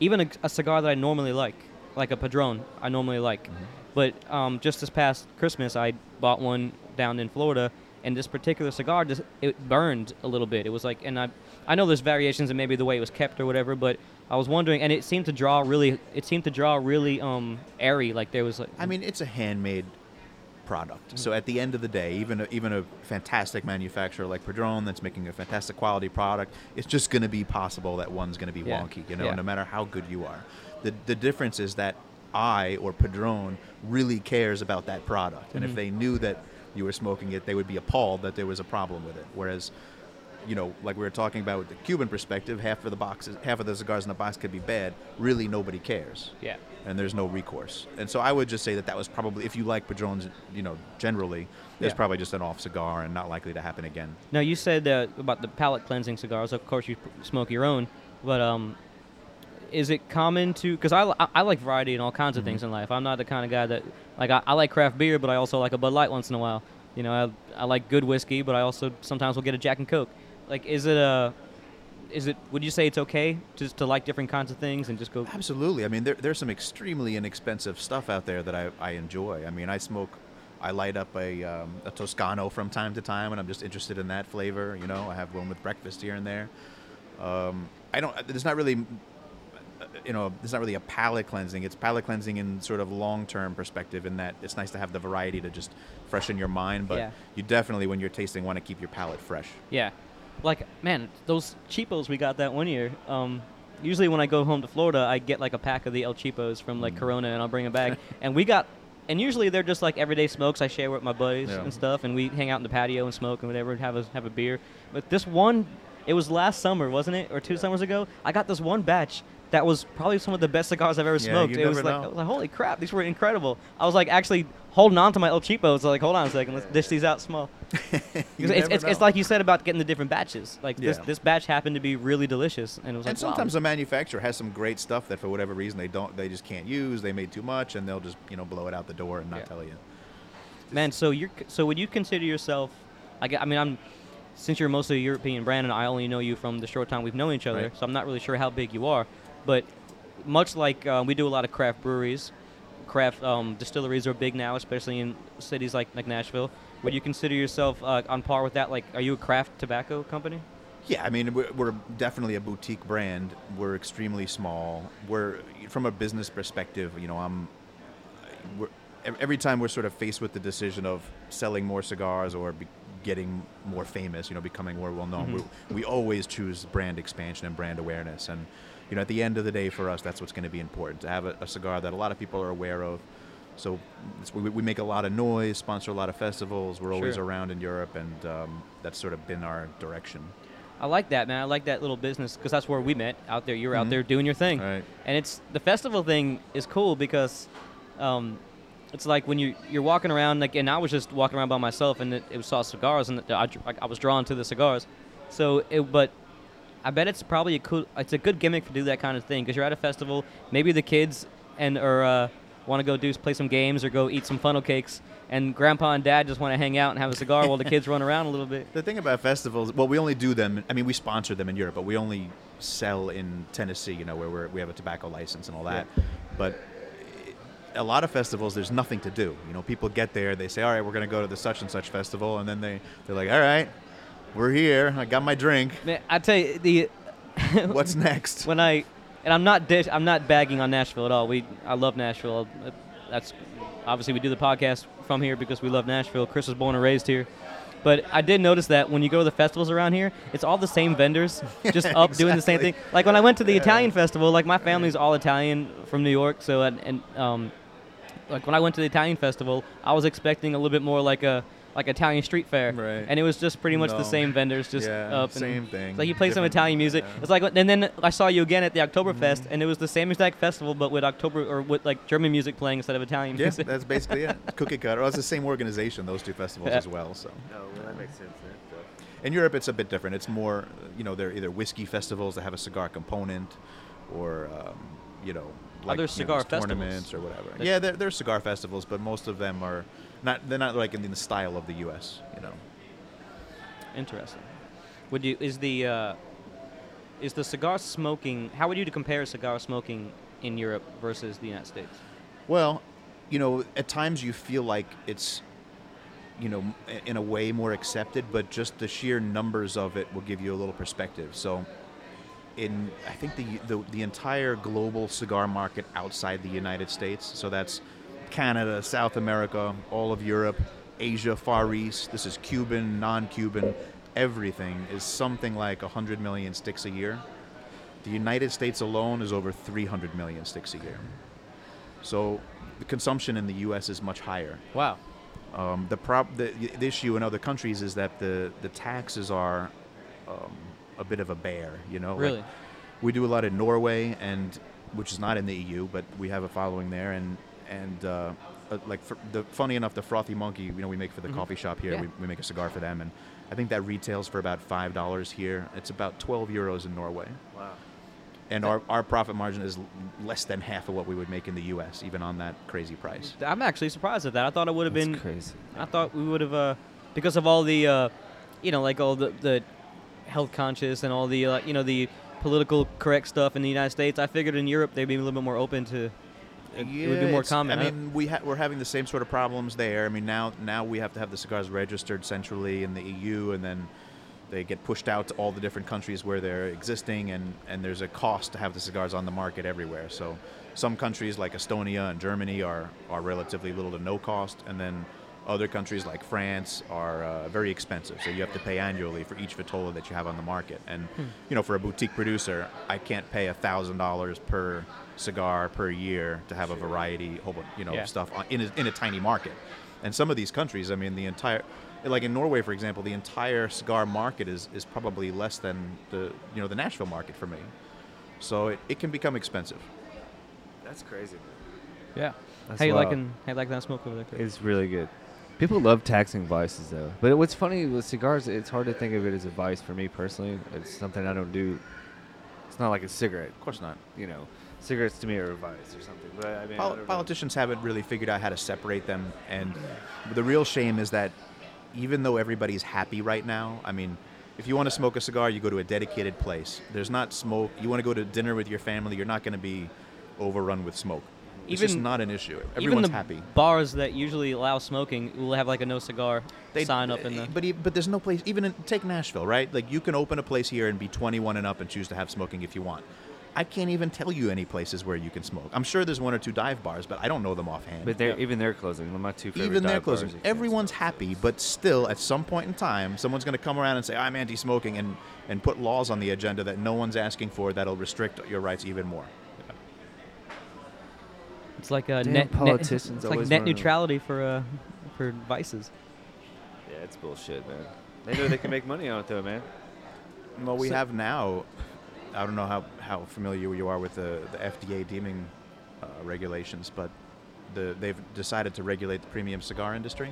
even a cigar that I normally like a Padron, I normally like. Mm-hmm. But just this past Christmas, I bought one down in Florida. And this particular cigar, it burned a little bit. It was like, and I know there's variations in maybe the way it was kept or whatever, but I was wondering, and it seemed to draw really airy, like there was like. I mean, it's a handmade product, mm-hmm. So at the end of the day, even a fantastic manufacturer like Padron that's making a fantastic quality product, it's just going to be possible that one's going to be wonky, no matter how good you are. The difference is that I or Padron really cares about that product, mm-hmm. And if they knew that you were smoking it, they would be appalled that there was a problem with it. Whereas, like we were talking about with the Cuban perspective, half of the cigars in the box could be bad. Really, nobody cares. Yeah. And there's no recourse. And so I would just say that was probably, if you like Padrons, generally, it's probably just an off cigar and not likely to happen again. Now, you said about the palate cleansing cigars. Of course, you smoke your own, but is it common to, because I like variety and all kinds of mm-hmm. things in life. I'm not the kind of guy that, like, I like craft beer, but I also like a Bud Light once in a while. I like good whiskey, but I also sometimes will get a Jack and Coke. Like, would you say it's okay just to like different kinds of things and just go? Absolutely. I mean, there's some extremely inexpensive stuff out there that I enjoy. I mean, I light up a Toscano from time to time, and I'm just interested in that flavor. I have one with breakfast here and there. It's not really a palate cleansing. It's palate cleansing in sort of long-term perspective, in that it's nice to have the variety to just freshen your mind, but you definitely, when you're tasting, want to keep your palate fresh. Yeah. Like, man, those cheapos we got that one year. Usually when I go home to Florida, I get like a pack of the El Cheapos from like Corona, and I'll bring a bag. And usually they're just like everyday smokes I share with my buddies and stuff, and we hang out in the patio and smoke and whatever and have a beer. But this one, it was last summer, wasn't it? Or two summers ago. I got this one batch. That was probably some of the best cigars I've ever smoked. I was like, holy crap, these were incredible. I was like actually holding on to my El Cheapos. Like, hold on a second, let's dish these out small. It's like you said about getting the different batches. Like this batch happened to be really delicious, and it was. And sometimes the manufacturer has some great stuff that for whatever reason they just can't use. They made too much, and they'll just blow it out the door and not tell you. Man, so would you consider yourself Since you're mostly a European brand, and I only know you from the short time we've known each other, right. So I'm not really sure how big you are. But much like we do a lot of craft breweries, craft distilleries are big now, especially in cities like Nashville. Would you consider yourself on par with that? Like, are you a craft tobacco company? Yeah, I mean, we're definitely a boutique brand. We're extremely small. We're, from a business perspective, you know, every time we're sort of faced with the decision of selling more cigars or getting more famous, you know, becoming more well-known, mm-hmm. we always choose brand expansion and brand awareness. And, you know, at the end of the day for us, that's what's going to be important, to have a cigar that a lot of people are aware of. So we make a lot of noise, sponsor a lot of festivals. We're always around in Europe, and that's sort of been our direction. I like that, man. I like that little business, because that's where we met out there. You were mm-hmm. out there doing your thing. Right. And it's the festival thing is cool because it's like when you're walking around, like, and I was just walking around by myself, and it saw cigars, and I was drawn to the cigars. So, but I bet it's probably it's a good gimmick to do that kind of thing, because you're at a festival, maybe the kids want to go play some games or go eat some funnel cakes, and Grandpa and Dad just want to hang out and have a cigar while the kids run around a little bit. The thing about festivals, well, we only do them. I mean, we sponsor them in Europe, but we only sell in Tennessee, you know, where we have a tobacco license and all that. Yeah. But a lot of festivals, there's nothing to do. You know, people get there, they say, all right, we're going to go to the such and such festival, and then they're like, all right, we're here, I got my drink. Man, I tell you, what's next? I'm not bagging on Nashville at all. I love Nashville. That's obviously we do the podcast from here because we love Nashville. Chris was born and raised here. But I did notice that when you go to the festivals around here, it's all the same vendors just up doing the same thing. Like when I went to the Italian festival, like my family's all Italian from New York, so like when I went to the Italian festival, I was expecting a little bit more like a Italian street fair, right. And it was just pretty much the same vendors, just up. Same and thing. It's like you play some Italian music. Yeah. It's like, and then I saw you again at the Oktoberfest, mm-hmm. and it was the same exact festival, but with like German music playing instead of Italian music. Yeah, that's basically it. Cookie cutter. Well, it's the same organization, those two festivals as well. So. Oh, well, that makes sense. Yeah. In Europe, it's a bit different. It's more, you know, they're either whiskey festivals that have a cigar component, or you know, like other cigar tournaments or whatever. That's they're cigar festivals, but most of them are. They're not like in the style of the U.S., you know. Interesting. Is the cigar smoking? How would you compare cigar smoking in Europe versus the United States? Well, you know, at times you feel like it's, you know, in a way more accepted, but just the sheer numbers of it will give you a little perspective. So, I think the entire global cigar market outside the United States. So that's Canada, South America, all of Europe, Asia, Far East. This is Cuban, non-Cuban. Everything is something like 100 million sticks a year. The United States alone is over 300 million sticks a year. So the consumption in the U.S. is much higher. Wow. The issue in other countries is that the taxes are a bit of a bear, you know. Really? Like we do a lot in Norway, and which is not in the EU, but we have a following there, and like funny enough, the Frothy Monkey, you know, we make for the mm-hmm. coffee shop here. Yeah. We make a cigar for them, and I think that retails for about $5 here. It's about 12 euros in Norway. Wow! And our profit margin is less than half of what we would make in the U.S. even on that crazy price. I'm actually surprised at that. I thought it would have been crazy. I thought we would have because of all the you know, like all the health conscious and all the you know, the political correct stuff in the United States. I figured in Europe they'd be a little bit more open to. It would be more common. I mean, we're having the same sort of problems there. I mean, now we have to have the cigars registered centrally in the EU, and then they get pushed out to all the different countries where they're existing, and there's a cost to have the cigars on the market everywhere. So some countries like Estonia and Germany are relatively little to no cost, and then other countries like France are very expensive. So you have to pay annually for each vitola that you have on the market. And, you know, for a boutique producer, I can't pay $1,000 per cigar per year to have a variety, whole bunch, you know, stuff in a tiny market. And some of these countries, I mean, the entire, like in Norway, for example, the entire cigar market is probably less than the, you know, the Nashville market for me. So it can become expensive. That's crazy. Yeah. That's how you liking that smoke over there, Chris? It's really good. People love taxing vices, though. But what's funny with cigars, it's hard to think of it as a vice for me personally. It's something I don't do. It's not like a cigarette. Of course not. You know, cigarettes to me are a vice or something. But I mean, politicians haven't really figured out how to separate them. And the real shame is that even though everybody's happy right now, I mean, if you want to smoke a cigar, you go to a dedicated place. There's not smoke. You want to go to dinner with your family, you're not going to be overrun with smoke. It's just not an issue. Everyone's happy. Even the bars that usually allow smoking will have like a no cigar sign up in the... But there's no place, even in, take Nashville, right? Like you can open a place here and be 21 and up and choose to have smoking if you want. I can't even tell you any places where you can smoke. I'm sure there's one or two dive bars, but I don't know them offhand. But even they're closing. My two favorite even they're closing. Everyone's happy, but still, at some point in time, someone's going to come around and say, I'm anti-smoking, and put laws on the agenda that no one's asking for that'll restrict your rights even more. It's like net neutrality for vices. Yeah, it's bullshit, man. They know they can make money on it, though, man. Well, we have now. I don't know how familiar you are with the FDA deeming regulations, but they've decided to regulate the premium cigar industry.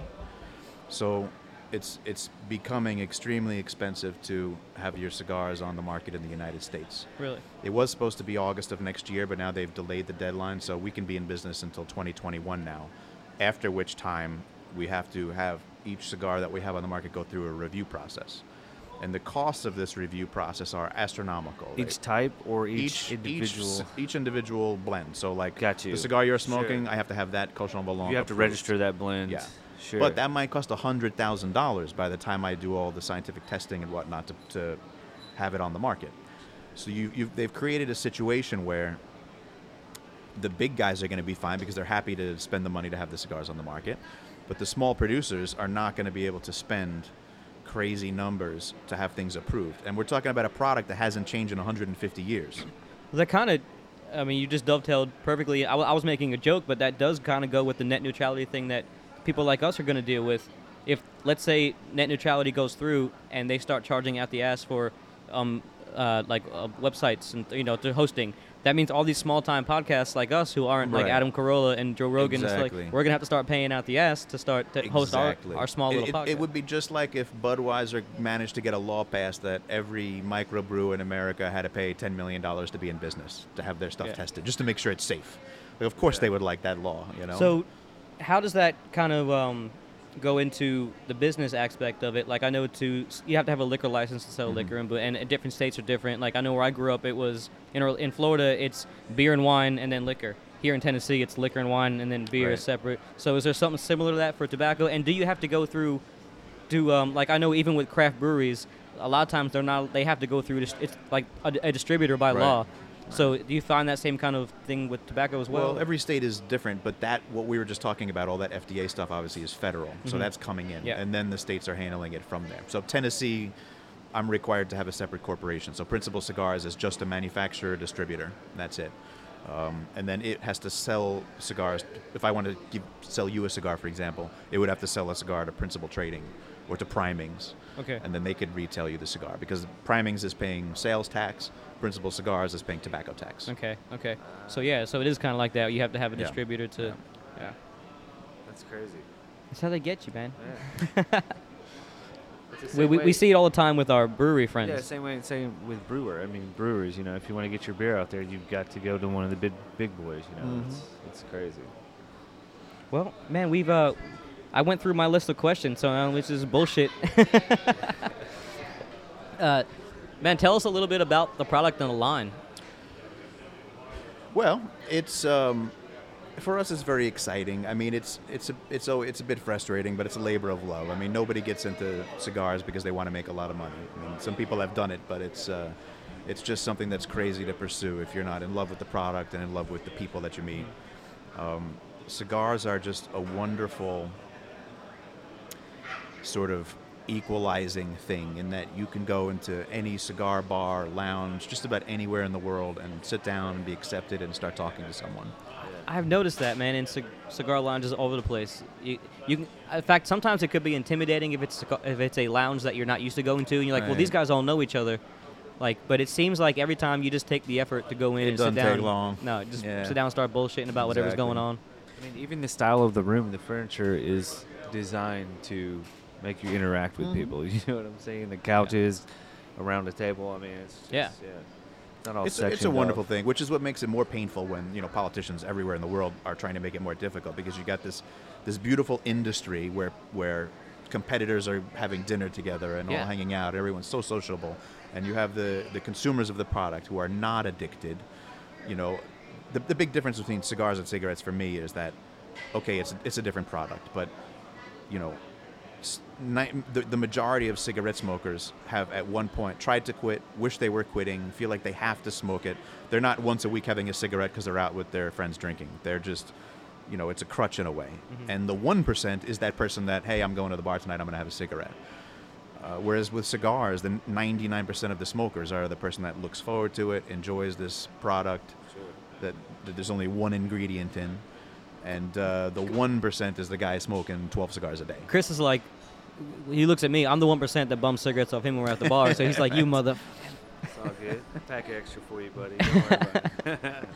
So it's becoming extremely expensive to have your cigars on the market in the United States. Really? It was supposed to be August of next year, but now they've delayed the deadline, so we can be in business until 2021 now, after which time we have to have each cigar that we have on the market go through a review process. And the costs of this review process are astronomical. Each type or each individual? Each individual blend. So like the cigar you're smoking, sure. I have to have that Cochon Volant. You have to register that blend. Yeah. Sure. But that might cost $100,000 by the time I do all the scientific testing and whatnot to have it on the market. So they've created a situation where the big guys are going to be fine because they're happy to spend the money to have the cigars on the market. But the small producers are not going to be able to spend crazy numbers to have things approved. And we're talking about a product that hasn't changed in 150 years. That kind of... I mean, you just dovetailed perfectly. I was making a joke, but that does kind of go with the net neutrality thing that people like us are going to deal with. If, let's say, net neutrality goes through and they start charging out the ass for websites and, to hosting, that means all these small-time podcasts like us who aren't like Adam Carolla and Joe Rogan, exactly. It's like we're going to have to start paying out the ass to start to host our small little podcast. It would be just like if Budweiser managed to get a law passed that every microbrew in America had to pay $10 million to be in business, to have their stuff tested, just to make sure it's safe. Like, of course they would like that law, So how does that kind of go into the business aspect of it? Like I know you have to have a liquor license to sell liquor, and different states are different. Like I know where I grew up, it was in Florida, it's beer and wine and then liquor. Here in Tennessee, it's liquor and wine and then beer is separate. So is there something similar to that for tobacco? And do you have to go through? I know even with craft breweries, a lot of times they have to go through. It's like a distributor by law. So do you find that same kind of thing with tobacco as well? Well, every state is different, but what we were just talking about, all that FDA stuff obviously is federal. Mm-hmm. So that's coming in. Yeah. And then the states are handling it from there. So Tennessee, I'm required to have a separate corporation. So Principle Cigars is just a manufacturer, distributor. That's it. And then it has to sell cigars. If I want to sell you a cigar, for example, it would have to sell a cigar to Principle Trading or to Primings. Okay. And then they could retail you the cigar because Primings is paying sales tax. Principal Cigars is paying tobacco tax. Okay. So it is kind of like that. You have to have a distributor to... Yeah. That's crazy. That's how they get you, man. Yeah. we see it all the time with our brewery friends. Yeah, same with brewer. I mean, brewers, if you want to get your beer out there, you've got to go to one of the big boys, Mm-hmm. It's crazy. Well, man, we've... I went through my list of questions, which is bullshit. Man, tell us a little bit about the product and the line. Well, it's for us it's very exciting. I mean, it's a bit frustrating, but it's a labor of love. I mean, nobody gets into cigars because they want to make a lot of money. I mean, some people have done it, but it's just something that's crazy to pursue if you're not in love with the product and in love with the people that you meet. Cigars are just a wonderful sort of equalizing thing in that you can go into any cigar bar, lounge, just about anywhere in the world and sit down and be accepted and start talking to someone. I have noticed that, man, in cigar lounges all over the place. You can, in fact, sometimes it could be intimidating if it's a lounge that you're not used to going to and you're like, well, these guys all know each other. But it seems like every time you just take the effort to go in and sit down. It doesn't take long. No, just sit down and start bullshitting about whatever's going on. I mean, even the style of the room, the furniture is designed to make you interact with people. You know what I'm saying? The couches around the table. I mean, it's just, it's not all sectioned. It's a wonderful thing, which is what makes it more painful when, politicians everywhere in the world are trying to make it more difficult because you got this beautiful industry where competitors are having dinner together and all hanging out. Everyone's so sociable. And you have the consumers of the product who are not addicted. You know, the big difference between cigars and cigarettes for me is that, okay, it's a different product, but, you know, the majority of cigarette smokers have at one point tried to quit, wish they were quitting, feel like they have to smoke it. They're not once a week having a cigarette because they're out with their friends drinking. They're just, you know, it's a crutch in a way. Mm-hmm. And the 1% is that person that, hey, I'm going to the bar tonight, I'm going to have a cigarette. Whereas with cigars, the 99% of the smokers are the person that looks forward to it, enjoys this product, that there's only one ingredient in. And the 1% is the guy smoking 12 cigars a day. Chris is like, he looks at me, I'm the 1% that bums cigarettes off him when we're at the bar. So he's like, you mother. It's all good. Pack extra for you, buddy. Don't worry about it.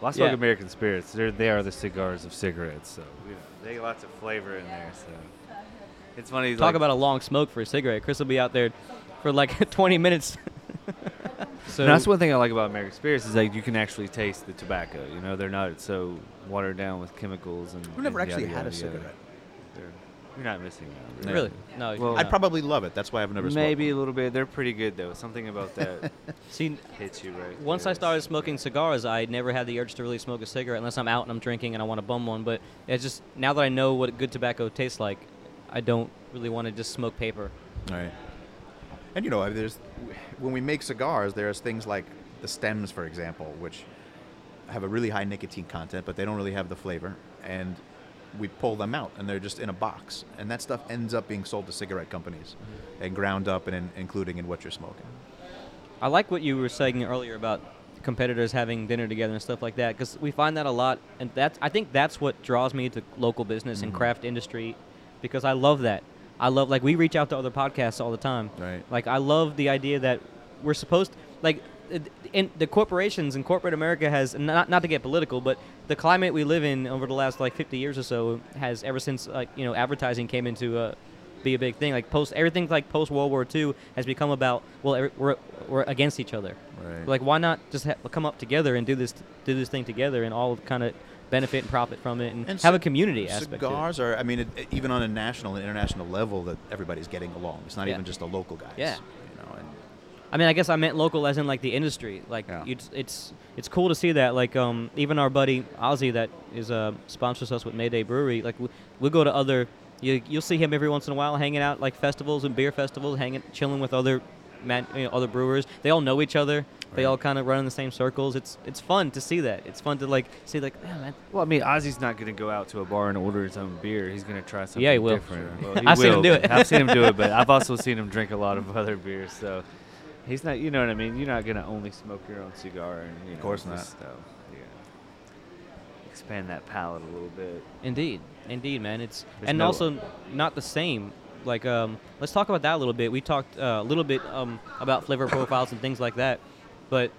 Well, I smoke American Spirits. They are the cigars of cigarettes. So, you know, they get lots of flavor in there. So it's funny. Talk about a long smoke for a cigarette. Chris will be out there for like 20 minutes. So that's one thing I like about American Spirits is that you can actually taste the tobacco. You know, they're not so watered down with chemicals. And I've never actually had a cigarette. You're not missing out. Really? No. Well, I'd probably love it. That's why I've never smoked. Maybe a little bit. They're pretty good, though. Something about that hits you right. Once I started smoking cigars, I never had the urge to really smoke a cigarette unless I'm out and I'm drinking and I want to bum one. But it's just now that I know what good tobacco tastes like, I don't really want to just smoke paper. All right. And, you know, when we make cigars, there's things like the stems, for example, which have a really high nicotine content, but they don't really have the flavor. And we pull them out, and they're just in a box. And that stuff ends up being sold to cigarette companies and ground up and including in what you're smoking. I like what you were saying earlier about competitors having dinner together and stuff like that, because we find that a lot. And I think that's what draws me to local business and craft industry, because I love that. I love, like, we reach out to other podcasts all the time. Right. Like, I love the idea that we're supposed to, like, in the corporations in corporate America has, not to get political, but the climate we live in over the last, like, 50 years or so has ever since, like, you know, advertising came into be a big thing. Like, everything, like, post-World War II has become about, well, we're against each other. Right. Like, why not just come up together and do this thing together and all kind of benefit and profit from it and have a community aspect. Cigars are, I mean, even on a national and international level, that everybody's getting along. It's not even just the local guys. Yeah. You know, and I mean, I guess I meant local as in, like, the industry. Like, it's cool to see that. Like, even our buddy Ozzy that is sponsors us with Mayday Brewery, like, we'll go to other, you'll see him every once in a while hanging out, like, festivals and beer festivals, chilling with other other brewers. They all know each other. They all kind of run in the same circles. It's fun to see that. It's fun to, like, see, like, man. Well, I mean, Ozzy's not going to go out to a bar and order his own beer. He's going to try something different. Well, I've seen him do it. I've seen him do it, but I've also seen him drink a lot of other beers. So he's not, you know what I mean? You're not going to only smoke your own cigar. And, you know, of course not. So, expand that palate a little bit. Indeed, man. Also not the same. Like, let's talk about that a little bit. We talked a little bit about flavor profiles and things like that. But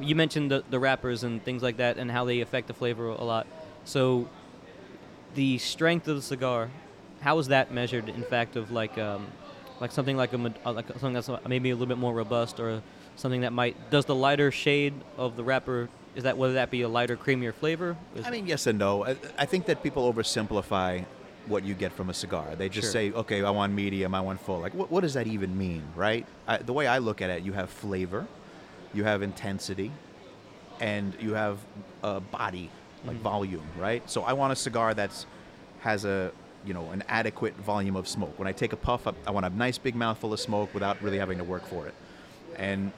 you mentioned the wrappers and things like that and how they affect the flavor a lot. So the strength of the cigar, how is that measured, in fact, of like something like something that's maybe a little bit more robust or something that might – does the lighter shade of the wrapper, is that whether that be a lighter, creamier flavor? I mean, yes and no. I think that people oversimplify what you get from a cigar. They just say, okay, I want medium, I want full. Like, what does that even mean, right? The way I look at it, you have flavor. You have intensity, and you have a body, like volume, right? So I want a cigar that has an adequate volume of smoke. When I take a puff, I want a nice big mouthful of smoke without really having to work for it. And,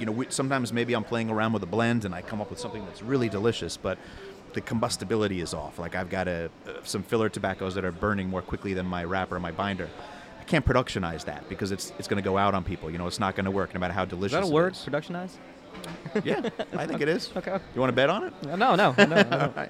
you know, sometimes maybe I'm playing around with a blend and I come up with something that's really delicious, but the combustibility is off. Like, I've got some filler tobaccos that are burning more quickly than my wrapper and my binder. Can't productionize that because it's going to go out on people. You know, it's not going to work no matter how delicious it is. Is that a word, productionize? Yeah, I think it is. Okay. You want to bet on it? No. All right.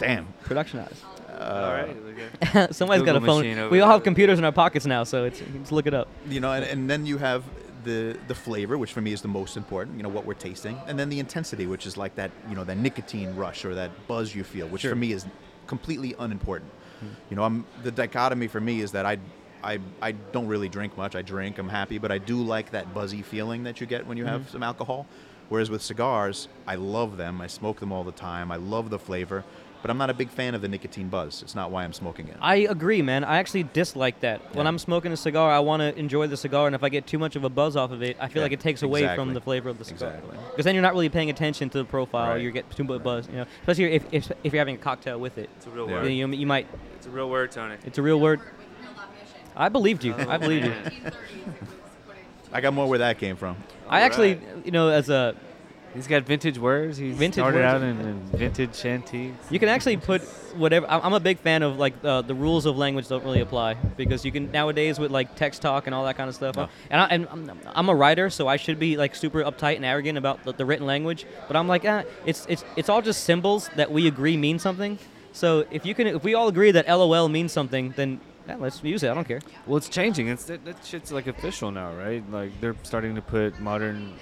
Damn. Productionize. All right. Okay. Somebody's Google got a phone. We all have computers in our pockets now, so it's, you can just look it up. You know, and then you have the flavor, which for me is the most important, you know, what we're tasting, and then the intensity, which is like that, you know, that nicotine rush or that buzz you feel, which for me is completely unimportant. You know, the dichotomy for me is that I don't really drink much. I drink, I'm happy, but I do like that buzzy feeling that you get when you have some alcohol. Whereas with cigars, I love them. I smoke them all the time. I love the flavor. but I'm not a big fan of the nicotine buzz. It's not why I'm smoking it. I agree, man. I actually dislike that. Yeah. When I'm smoking a cigar, I want to enjoy the cigar, and if I get too much of a buzz off of it, I feel like it takes away from the flavor of the cigar. Exactly. Because then you're not really paying attention to the profile. Right. You get too much buzz. You know, especially if you're having a cocktail with it. It's a real word. You might. It's a real word, Tony. It's a real word. I believed you. I believed you. I got more where that came from. I actually, you know, as a... He's got vintage words. He started out in vintage shanties. You can actually put whatever... I'm a big fan of, like, the rules of language don't really apply because you can, nowadays, with, like, text talk and all that kind of stuff. Oh. And I'm a writer, so I should be, like, super uptight and arrogant about the written language. But I'm like, it's all just symbols that we agree mean something. So if we all agree that LOL means something, then... Yeah, let's use it. I don't care. Well, it's changing. That shit's like official now, right? Like they're starting to put modern,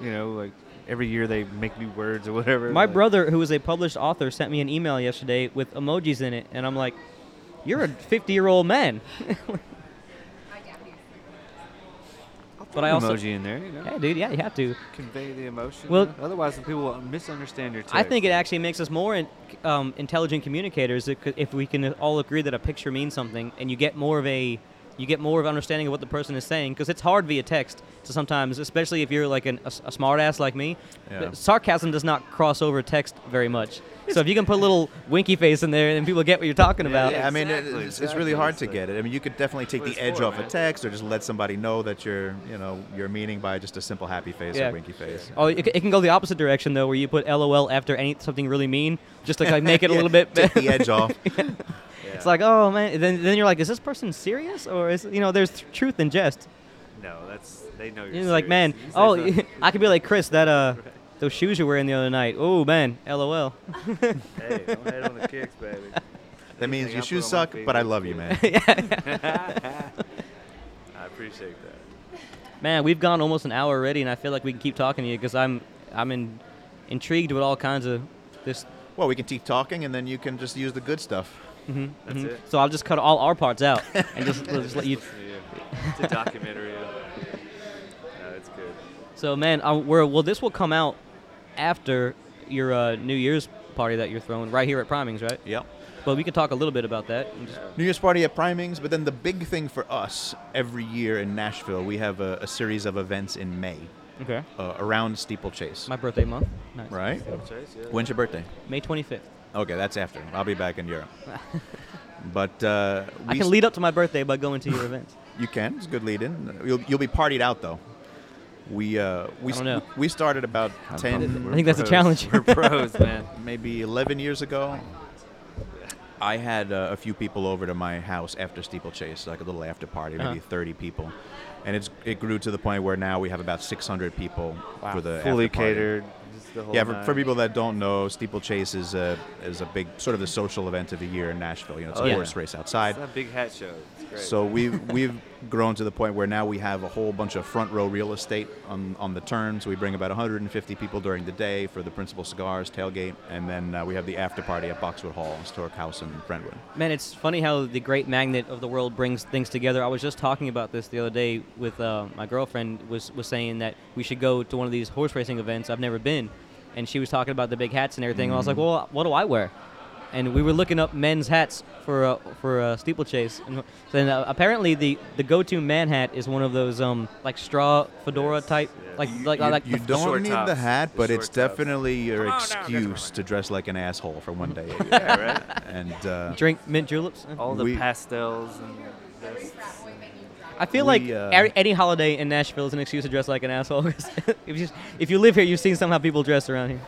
you know, like every year they make new words or whatever. My brother, who is a published author, sent me an email yesterday with emojis in it, and I'm like, "You're a 50-year-old man." But I also emoji in there, you know? Yeah, dude. Yeah, you have to convey the emotion. Well, otherwise, the people will misunderstand your text. I think it actually makes us more intelligent communicators if we can all agree that a picture means something, and you get more of an understanding of what the person is saying. Because it's hard via text to sometimes, especially if you're like a smart ass like me. Yeah. Sarcasm does not cross over text very much. So if you can put a little winky face in there, then people get what you're talking about. Yeah, exactly. I mean, it's really hard to get it. I mean, you could definitely take the edge off a text, or just let somebody know that you're meaning by just a simple happy face or winky face. Oh, it can go the opposite direction though, where you put LOL after something really mean, just to like make it a little bit. Take the edge off. Yeah. It's like, oh man, then you're like, is this person serious, or is there's truth in jest? No, they know you're serious. Like, man, I could be like, Chris, that those shoes you're wearing the other night. Oh man, LOL. Hey, don't hate on the kicks, baby. That means your shoes suck, but I love you, man. I appreciate that. Man, we've gone almost an hour already, and I feel like we can keep talking to you because I'm intrigued with all kinds of this. Well, we can keep talking, and then you can just use the good stuff. Mm-hmm. That's it. So I'll just cut all our parts out and just let you. It's a documentary. No, it's good. So man, this will come out after your New Year's party that you're throwing right here at Primings, right? Yep. But we could talk a little bit about that. New Year's party at Primings, but then the big thing for us every year in Nashville, we have a series of events in May. Okay. Around Steeplechase. My birthday month. Nice. Right. Steeplechase, yeah. When's your birthday? May 25th. Okay, that's after. I'll be back in Europe. But I can lead up to my birthday by going to your events. You can. It's a good lead-in. You'll be partied out though. We started about 10. I think that's a challenge. We're pros, man. Maybe 11 years ago, I had a few people over to my house after Steeplechase, like a little after party, maybe 30 people, and it grew to the point where now we have about 600 people for the fully catered. Yeah, for people that don't know, Steeplechase is a big sort of the social event of the year in Nashville. You know, it's a horse race outside. It's a big hat show. It's great. So we've grown to the point where now we have a whole bunch of front row real estate on the turns. We bring about 150 people during the day for the Principle Cigars tailgate, and then we have the after party at Boxwood Hall, Stork House, and Brentwood. Man, it's funny how the great magnet of the world brings things together. I was just talking about this the other day with my girlfriend. Was saying that we should go to one of these horse racing events. I've never been. And she was talking about the big hats and everything. And I was like, well, what do I wear? And we were looking up men's hats for Steeplechase. And then apparently the go-to man hat is one of those like straw fedora type. Yes. You don't need the hat, but it's definitely your excuse to dress like an asshole for one day. Yeah, right. And drink mint juleps. All the pastels and vests. I feel any holiday in Nashville is an excuse to dress like an asshole. If you live here, you've seen somehow people dress around here.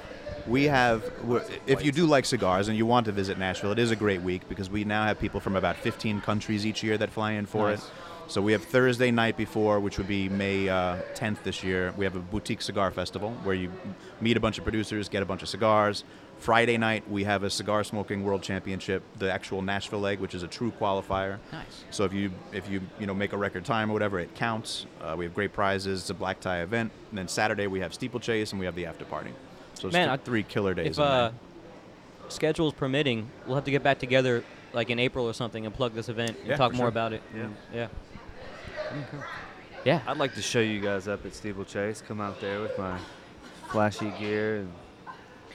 If you do like cigars and you want to visit Nashville, it is a great week because we now have people from about 15 countries each year that fly in for it. So we have Thursday night before, which would be May 10th this year. We have a boutique cigar festival where you meet a bunch of producers, get a bunch of cigars. Friday night, we have a Cigar Smoking World Championship, the actual Nashville leg, which is a true qualifier. Nice. So if you make a record time or whatever, it counts. We have great prizes. It's a black tie event. And then Saturday, we have Steeplechase, and we have the after party. So it's three killer days. If schedules permitting, we'll have to get back together like in April or something and plug this event and talk more about it. Yeah. Yeah, I'd like to show you guys up at Steeplechase. Come out there with my flashy gear and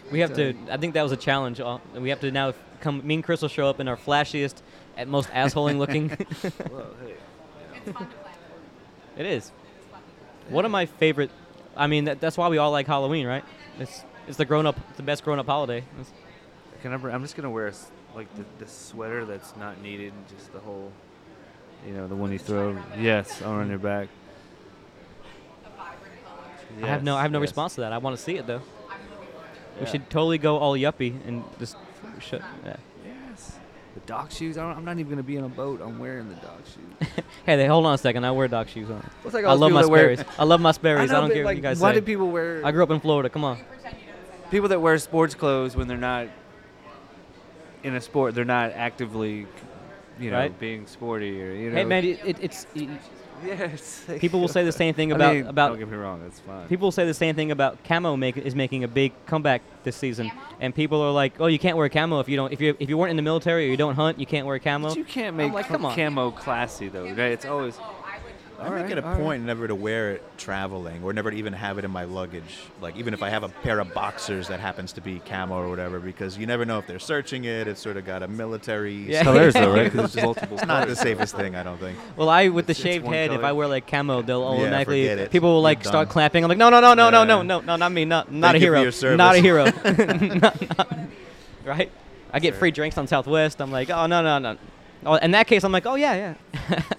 We have to. I think that was a challenge. We have to now come. Me and Chris will show up in our flashiest, at most assholing looking. Well, hey. It's fun to play with. It is. One of my favorite. I mean, that's why we all like Halloween, right? It's the grown up. It's the best grown up holiday. I'm just gonna wear like the sweater that's not needed. Just the whole, the one you throw. Yes, on your back. Yes, I have no response to that. I want to see it though. We should totally go all yuppie and just shut. Yeah. Yes. The dock shoes. I'm not even going to be in a boat. I'm wearing the dock shoes. Hey, hold on a second. I wear dock shoes on. Like I love my Sperry's. I love my Sperry's. I don't care what you guys say. Why do people wear? I grew up in Florida. Come on. People that wear sports clothes when they're not in a sport, they're not actively, right? Being sporty or Hey man, it's. Yes. People will say the same thing about. Don't get me wrong, it's fine. People will say the same thing about camo is making a big comeback this season, and people are like, "Oh, you can't wear camo if you don't if you weren't in the military or you don't hunt, you can't wear camo." But you can't make camo classy though, right? It's always. I make it a point never to wear it traveling, or never to even have it in my luggage. Like even if I have a pair of boxers that happens to be camo or whatever, because you never know if they're searching it. It's sort of got a military colors though, right? Because it's just multiple. It's not the safest thing, I don't think. Well, with the shaved head, if I wear like camo, they'll automatically people will like start clapping. I'm like, no, not me, not a hero, not a hero, right? I get free drinks on Southwest. I'm like, oh no. Oh, in that case, I'm like, oh yeah.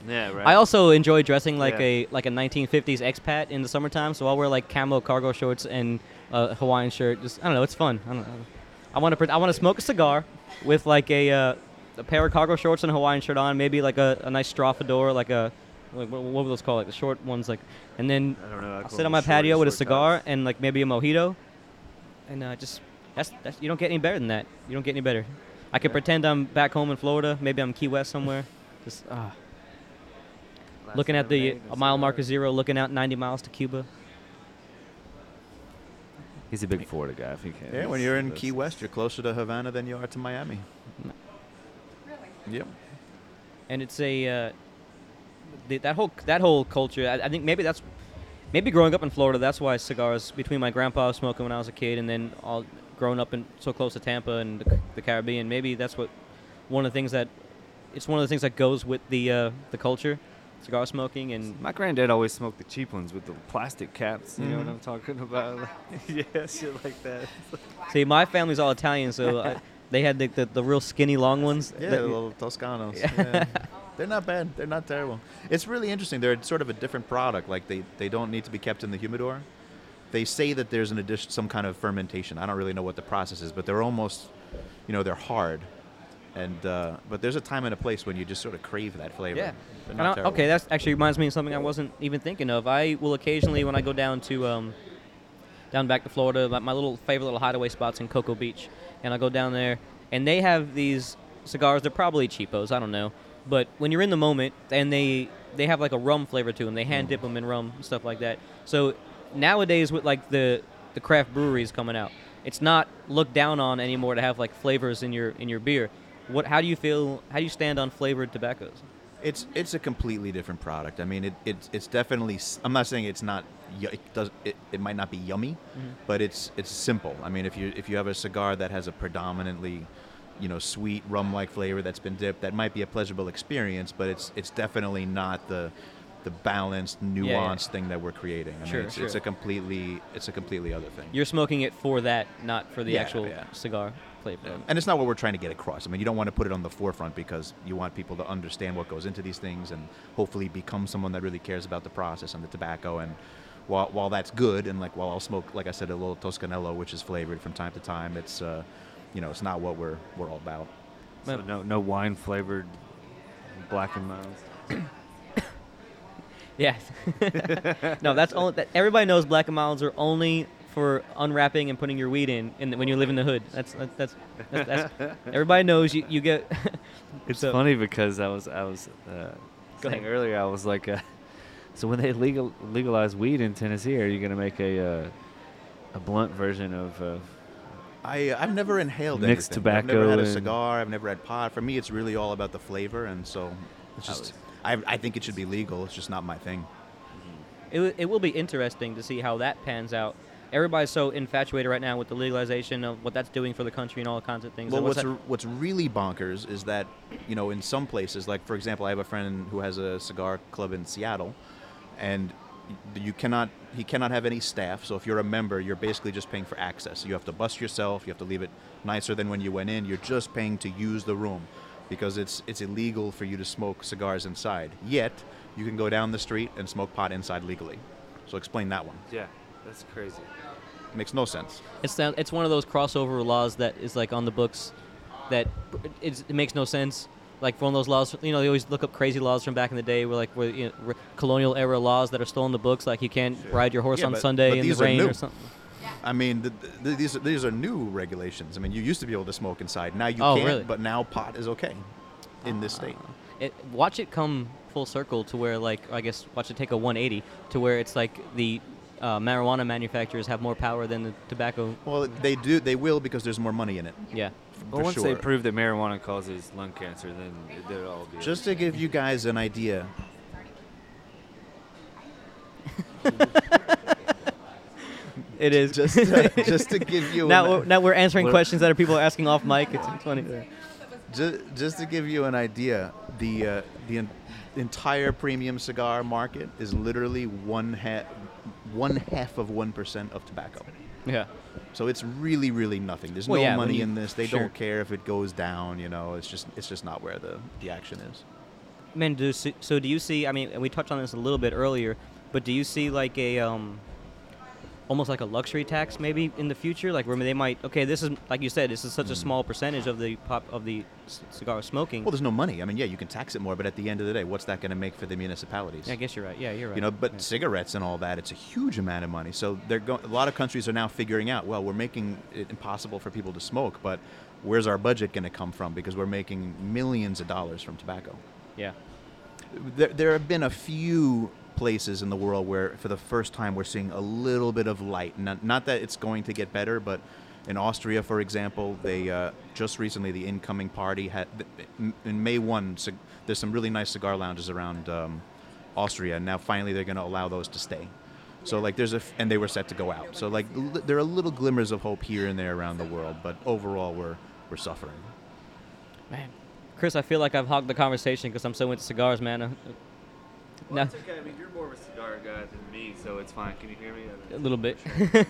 Yeah, right. I also enjoy dressing like a 1950s expat in the summertime, so I'll wear like camo cargo shorts and a Hawaiian shirt. Just I don't know, it's fun. I don't know. I want to smoke a cigar with like a pair of cargo shorts and a Hawaiian shirt on, maybe like a nice straw fedora, like a what were those called, like the short ones, like. And then I don't know, I'll sit on my patio with a cigar and like maybe a mojito, and just that's you don't get any better than that. You don't get any better. I could pretend I'm back home in Florida. Maybe I'm in Key West somewhere. Just looking at the mile marker 0, looking out 90 miles to Cuba. He's a big Florida guy if he can. Yeah, when you're in Key West, you're closer to Havana than you are to Miami. Really? Yep. And it's that whole culture. I think maybe that's growing up in Florida. That's why cigars between my grandpa smoking when I was a kid and then all. Grown up in so close to Tampa and the Caribbean, maybe that's what one of the things that goes with the culture, cigar smoking. And my granddad always smoked the cheap ones with the plastic caps. You know what I'm talking about? Yeah, shit like that. See, my family's all Italian, so they had the real skinny long ones. Yeah, the little Toscanos. Yeah. They're not bad. They're not terrible. It's really interesting. They're sort of a different product. Like they don't need to be kept in the humidor. They say that there's some kind of fermentation. I don't really know what the process is, but they're almost, they're hard. And but there's a time and a place when you just sort of crave that flavor. Yeah. But not terrible. Okay, that actually reminds me of something I wasn't even thinking of. I will occasionally, when I go down to down back to Florida, my favorite hideaway spot's in Cocoa Beach, and I go down there, and they have these cigars. They're probably cheapos. I don't know, but when you're in the moment, and they have like a rum flavor to them. They hand dip them in rum and stuff like that. So. Nowadays, with like the craft breweries coming out, it's not looked down on anymore to have like flavors in your beer. How do you feel? How do you stand on flavored tobaccos? It's a completely different product. I mean, it's definitely. I'm not saying it's not. It might not be yummy, but it's simple. I mean, if you have a cigar that has a predominantly, sweet rum-like flavor that's been dipped, that might be a pleasurable experience, but it's definitely not the balanced, nuanced thing that we're creating. I mean, it's a completely other thing. You're smoking it for that, not for the actual cigar flavor. Yeah. And it's not what we're trying to get across. I mean, you don't want to put it on the forefront because you want people to understand what goes into these things and hopefully become someone that really cares about the process and the tobacco. And while that's good, and like while I'll smoke, like I said, a little Toscanello, which is flavored from time to time, it's it's not what we're all about. So no wine flavored Black and Milds. Yeah. No, that's only. Everybody knows Black & Milds are only for unwrapping and putting your weed in, and when you live in the hood. That's everybody knows you get. It's so funny because I was saying earlier, I was like, so when they legalize weed in Tennessee, are you gonna make a blunt version of? I've never inhaled mixed anything. Tobacco. I've never had a cigar. I've never had pot. For me, it's really all about the flavor, and so it's just. I think it should be legal. It's just not my thing. It will be interesting to see how that pans out everybody's so infatuated right now with the legalization of what that's doing for the country and all kinds of things. Well, what's really bonkers is that, you know, in some places, like, for example, I have a friend who has a cigar club in Seattle, and he cannot have any staff. So if you're a member, you're basically just paying for access. You have to bus yourself. You have to leave it nicer than when you went in. You're just paying to use the room because it's illegal for you to smoke cigars inside. Yet you can go down the street and smoke pot inside legally. So explain that one. Yeah, that's crazy. It makes no sense. It's one of those crossover laws that is like on the books that it makes no sense. Like one of those laws, you know, they always look up crazy laws from back in the day, where colonial era laws that are still in the books, like you can't ride your horse on Sunday in the rain or something. Yeah. I mean, these are new regulations. I mean, you used to be able to smoke inside. Now you can't, really? But now pot is okay in this state. Watch it come full circle to where, like, I guess, watch it take a 180 to where it's like the marijuana manufacturers have more power than the tobacco. Well, they do. They will, because there's more money in it. Yeah. But once they prove that marijuana causes lung cancer, then they'll all be... Just to give you guys an idea. It is. Just to give you... Now we're answering questions that are people asking off mic. It's funny. Just to give you an idea, the entire premium cigar market is literally one half of 1% of tobacco. Yeah. So it's really, really nothing. There's no money in this. They don't care if it goes down, you know. It's just not where the action is. Man, do you see, I mean, and we touched on this a little bit earlier, but do you see like a almost like a luxury tax maybe in the future? Like where they might, okay, this is, like you said, this is such a small percentage of the cigar smoking. Well, there's no money. I mean, yeah, you can tax it more, but at the end of the day, what's that going to make for the municipalities? Yeah, I guess you're right. Yeah, you're right. You know, but cigarettes and all that, it's a huge amount of money. So a lot of countries are now figuring out, well, we're making it impossible for people to smoke, but where's our budget going to come from? Because we're making millions of dollars from tobacco. Yeah. There have been a few places in the world where for the first time we're seeing a little bit of light. Not that it's going to get better, but in Austria, for example, they just recently, the incoming party had in May 1, there's some really nice cigar lounges around Austria, and now finally they're going to allow those to stay. So like and they were set to go out. So like there are little glimmers of hope here and there around the world, but overall we're suffering. Man, Chris, I feel like I've hogged the conversation because I'm so into cigars, man. Well, it's okay. I mean, you're more of a cigar guy than me, so it's fine. Can you hear me? A little bit. Sure.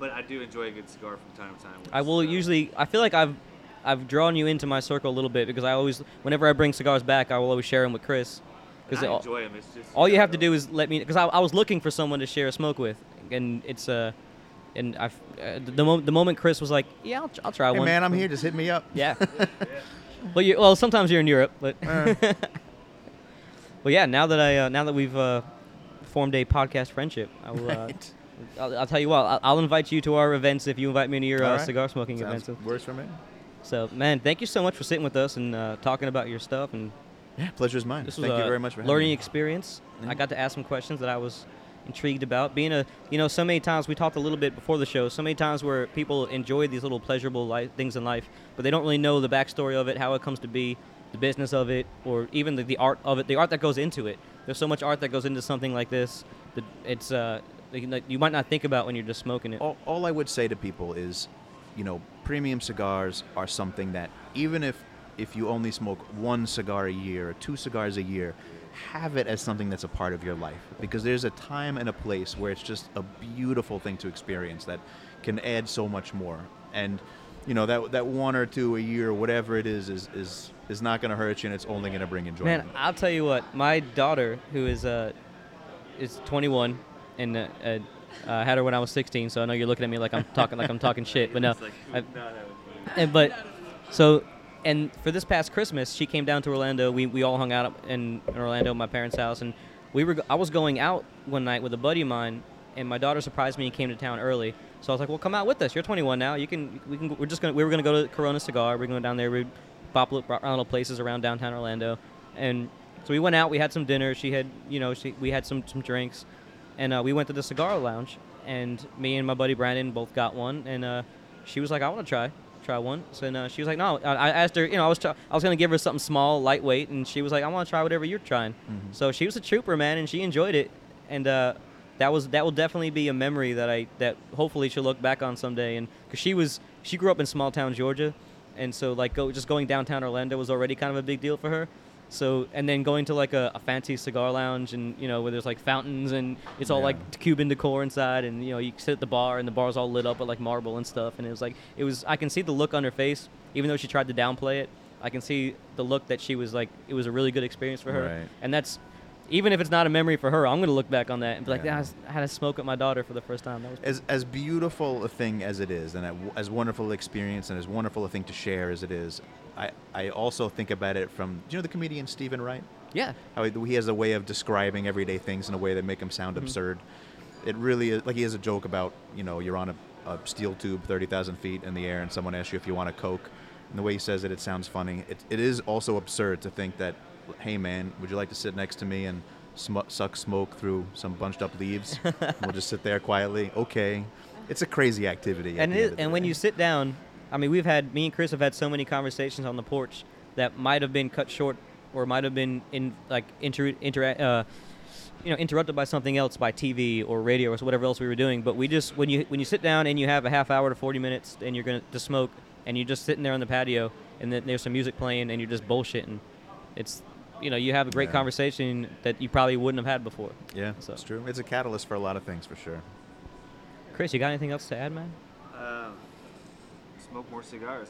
But I do enjoy a good cigar from time to time. I feel like I've drawn you into my circle a little bit because I always, whenever I bring cigars back, I will always share them with Chris. Because I enjoy them. It's just all you have to do is let me, because I was looking for someone to share a smoke with, and it's and I've the moment Chris was like, yeah, I'll try one. Hey man, I'm here. Just hit me up. Yeah. Yeah. Well, sometimes you're in Europe, but. Well, yeah. Now that we've formed a podcast friendship, I will. Right. I'll tell you what. I'll invite you to our events if you invite me to your cigar smoking events. Works for me. So, man, thank you so much for sitting with us and talking about your stuff. And yeah, pleasure's mine. This was thank you very much for learning experience. Yeah. I got to ask some questions that I was intrigued about. So many times we talked a little bit before the show. So many times where people enjoy these little pleasurable things in life, but they don't really know the backstory of it, how it comes to be. The business of it, or even the art of it, the art that goes into it. There's so much art that goes into something like this that it's you might not think about when you're just smoking it. All I would say to people is, you know, premium cigars are something that even if you only smoke one cigar a year or two cigars a year, have it as something that's a part of your life, because there's a time and a place where it's just a beautiful thing to experience that can add so much more. And you know, that one or two a year or whatever it is not going to hurt you, and it's only going to bring enjoyment. Man, I'll tell you what. My daughter, who is 21, and had her when I was 16, so I know you're looking at me like I'm talking shit, but no. And for this past Christmas, she came down to Orlando. We all hung out in Orlando at my parents' house, and I was going out one night with a buddy of mine, and my daughter surprised me and came to town early. So I was like, "Well, come out with us. You're 21 now. We were gonna go to Corona Cigar. We're going down there. We'd pop around places around downtown Orlando." And so we went out. We had some dinner. We had some drinks, and we went to the cigar lounge. And me and my buddy Brandon both got one. And she was like, "I want to try one." So and, she was like, "No." I asked her. You know, I was gonna give her something small, lightweight, and she was like, "I want to try whatever you're trying." Mm-hmm. So she was a trooper, man, and she enjoyed it. And that will definitely be a memory that hopefully she'll look back on someday. And because she grew up in small town Georgia, and so like just going downtown Orlando was already kind of a big deal for her. So, and then going to like a fancy cigar lounge, and you know, where there's like fountains and it's all like Cuban decor inside, and you know, you sit at the bar and the bar's all lit up with like marble and stuff, and it was I can see the look on her face, even though she tried to downplay it. I can see the look that she was like, it was a really good experience for her. Right. And that's, even if it's not a memory for her, I'm going to look back on that and be like, I had to smoke with my daughter for the first time. That was as beautiful a thing as it is, and as wonderful an experience and as wonderful a thing to share as it is, I also think about it from, do you know the comedian Stephen Wright? Yeah. How he has a way of describing everyday things in a way that make him sound absurd. It really is, like he has a joke about, you know, you're on a steel tube 30,000 feet in the air and someone asks you if you want a Coke. And the way he says it, it sounds funny. It is also absurd to think that, hey, man, would you like to sit next to me and suck smoke through some bunched up leaves? We'll just sit there quietly. Okay. It's a crazy activity. And when you sit down, I mean, me and Chris have had so many conversations on the porch that might have been cut short or might have been interrupted by something else, by TV or radio or whatever else we were doing. But we just, when you sit down and you have a half hour to 40 minutes and you're going to smoke, and you're just sitting there on the patio and then there's some music playing and you're just bullshitting, it's, you know, you have a great conversation that you probably wouldn't have had before. Yeah, so it's true. It's a catalyst for a lot of things, for sure. Chris, you got anything else to add, man? Smoke more cigars.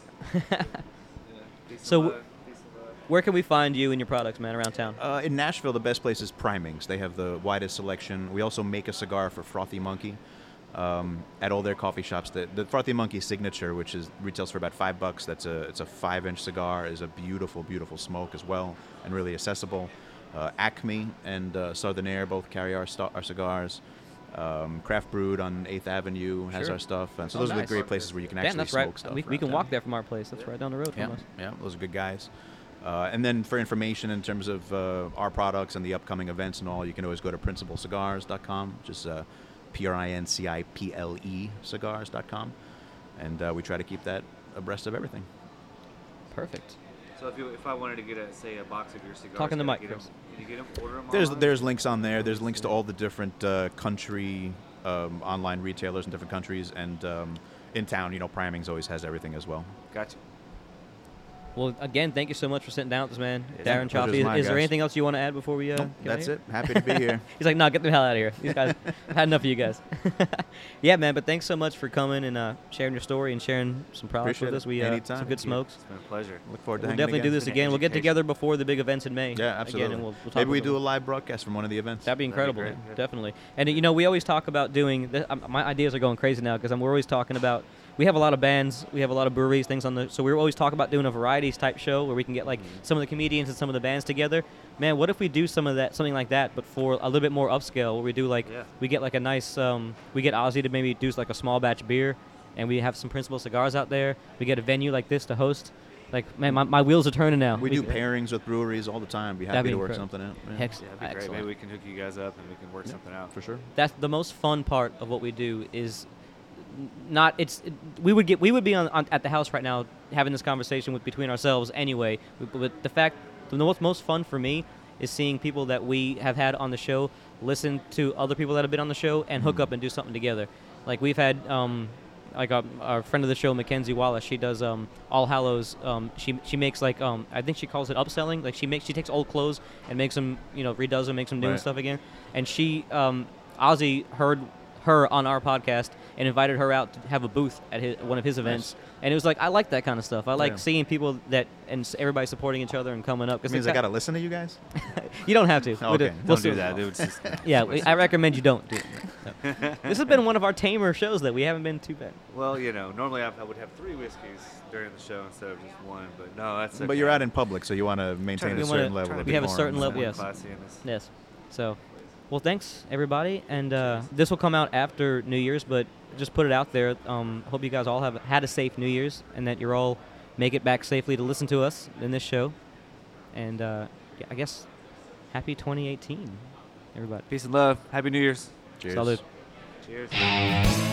Where can we find you and your products, man, around town? In Nashville, the best place is Primings. They have the widest selection. We also make a cigar for Frothy Monkey at all their coffee shops. The Frothy Monkey signature, which retails for about $5, it's a 5-inch cigar, is a beautiful, beautiful smoke as well, and really accessible. Acme and Southern Air both carry our cigars. Craft Brewed on 8th Avenue has our stuff, and so those are the great places where you can actually smoke stuff. We can walk there from our place. That's right down the road from us. Yeah, those are good guys. And then for information in terms of our products and the upcoming events and all, you can always go to principlecigars.com, just PRINCIPLE cigars.com, and we try to keep that abreast of everything. Perfect. So if I wanted to get a box of your cigars, talking to Mike, can you get them? Order them. There's links on there. There's links to all the different country online retailers in different countries, and in town, you know, Primings always has everything as well. Gotcha. Well, again, thank you so much for sitting down with us, man. Darren Chaffee, is there anything else you want to add before we get that's it. Happy to be here. He's like, no, get the hell out of here. These guys, I've had enough of you guys. Yeah, man, but thanks so much for coming and sharing your story and sharing some products with us. We Anytime. Some good smokes. It's been a pleasure. Look forward to hanging out. We'll definitely do this again. We'll get together before the big events in May. Yeah, absolutely. Again, and we'll talk Maybe we do a live broadcast from one of the events. That'd be incredible. That'd be great. Definitely. And, you know, we always talk about doing – my ideas are going crazy now because we're always talking about – we have a lot of bands, we have a lot of breweries, things on the. So we always talk about doing a varieties type show where we can get like some of the comedians and some of the bands together. Man, what if we do some of that, something like that, but for a little bit more upscale, where we do like we get like a nice, we get Ozzy to maybe do like a small batch beer, and we have some Principal Cigars out there. We get a venue like this to host. Like, man, my wheels are turning now. We do pairings with breweries all the time. Be happy to work something out. Yeah. That'd be great. Maybe we can hook you guys up and we can work something out for sure. That's the most fun part of what we do is. We would be on at the house right now having this conversation between ourselves anyway. But the most fun for me is seeing people that we have had on the show listen to other people that have been on the show and hook up and do something together. Like we've had our friend of the show, Mackenzie Wallace. She does All Hallows. She makes like I think she calls it upselling. Like she takes old clothes and makes them, you know, redoes them, makes them new and stuff again. And she Ozzy heard her on our podcast and invited her out to have a booth at one of his events. Nice. And it was like, I like that kind of stuff. I like seeing people that, and everybody supporting each other and coming up. It means I got to listen to you guys? You don't have to. Oh, okay. Don't do that. I recommend you don't do it. No. This has been one of our tamer shows that we haven't been too bad. Well, you know, normally I would have 3 whiskeys during the show instead of just one, but no, that's okay. But you're out in public, so you want to maintain a certain level of decorum. We have a certain level, yes. So... Well, thanks, everybody, and this will come out after New Year's, but just put it out there. Hope you guys all have had a safe New Year's and that you're all make it back safely to listen to us in this show. And I guess happy 2018, everybody. Peace and love. Happy New Year's. Cheers. Salud. Cheers.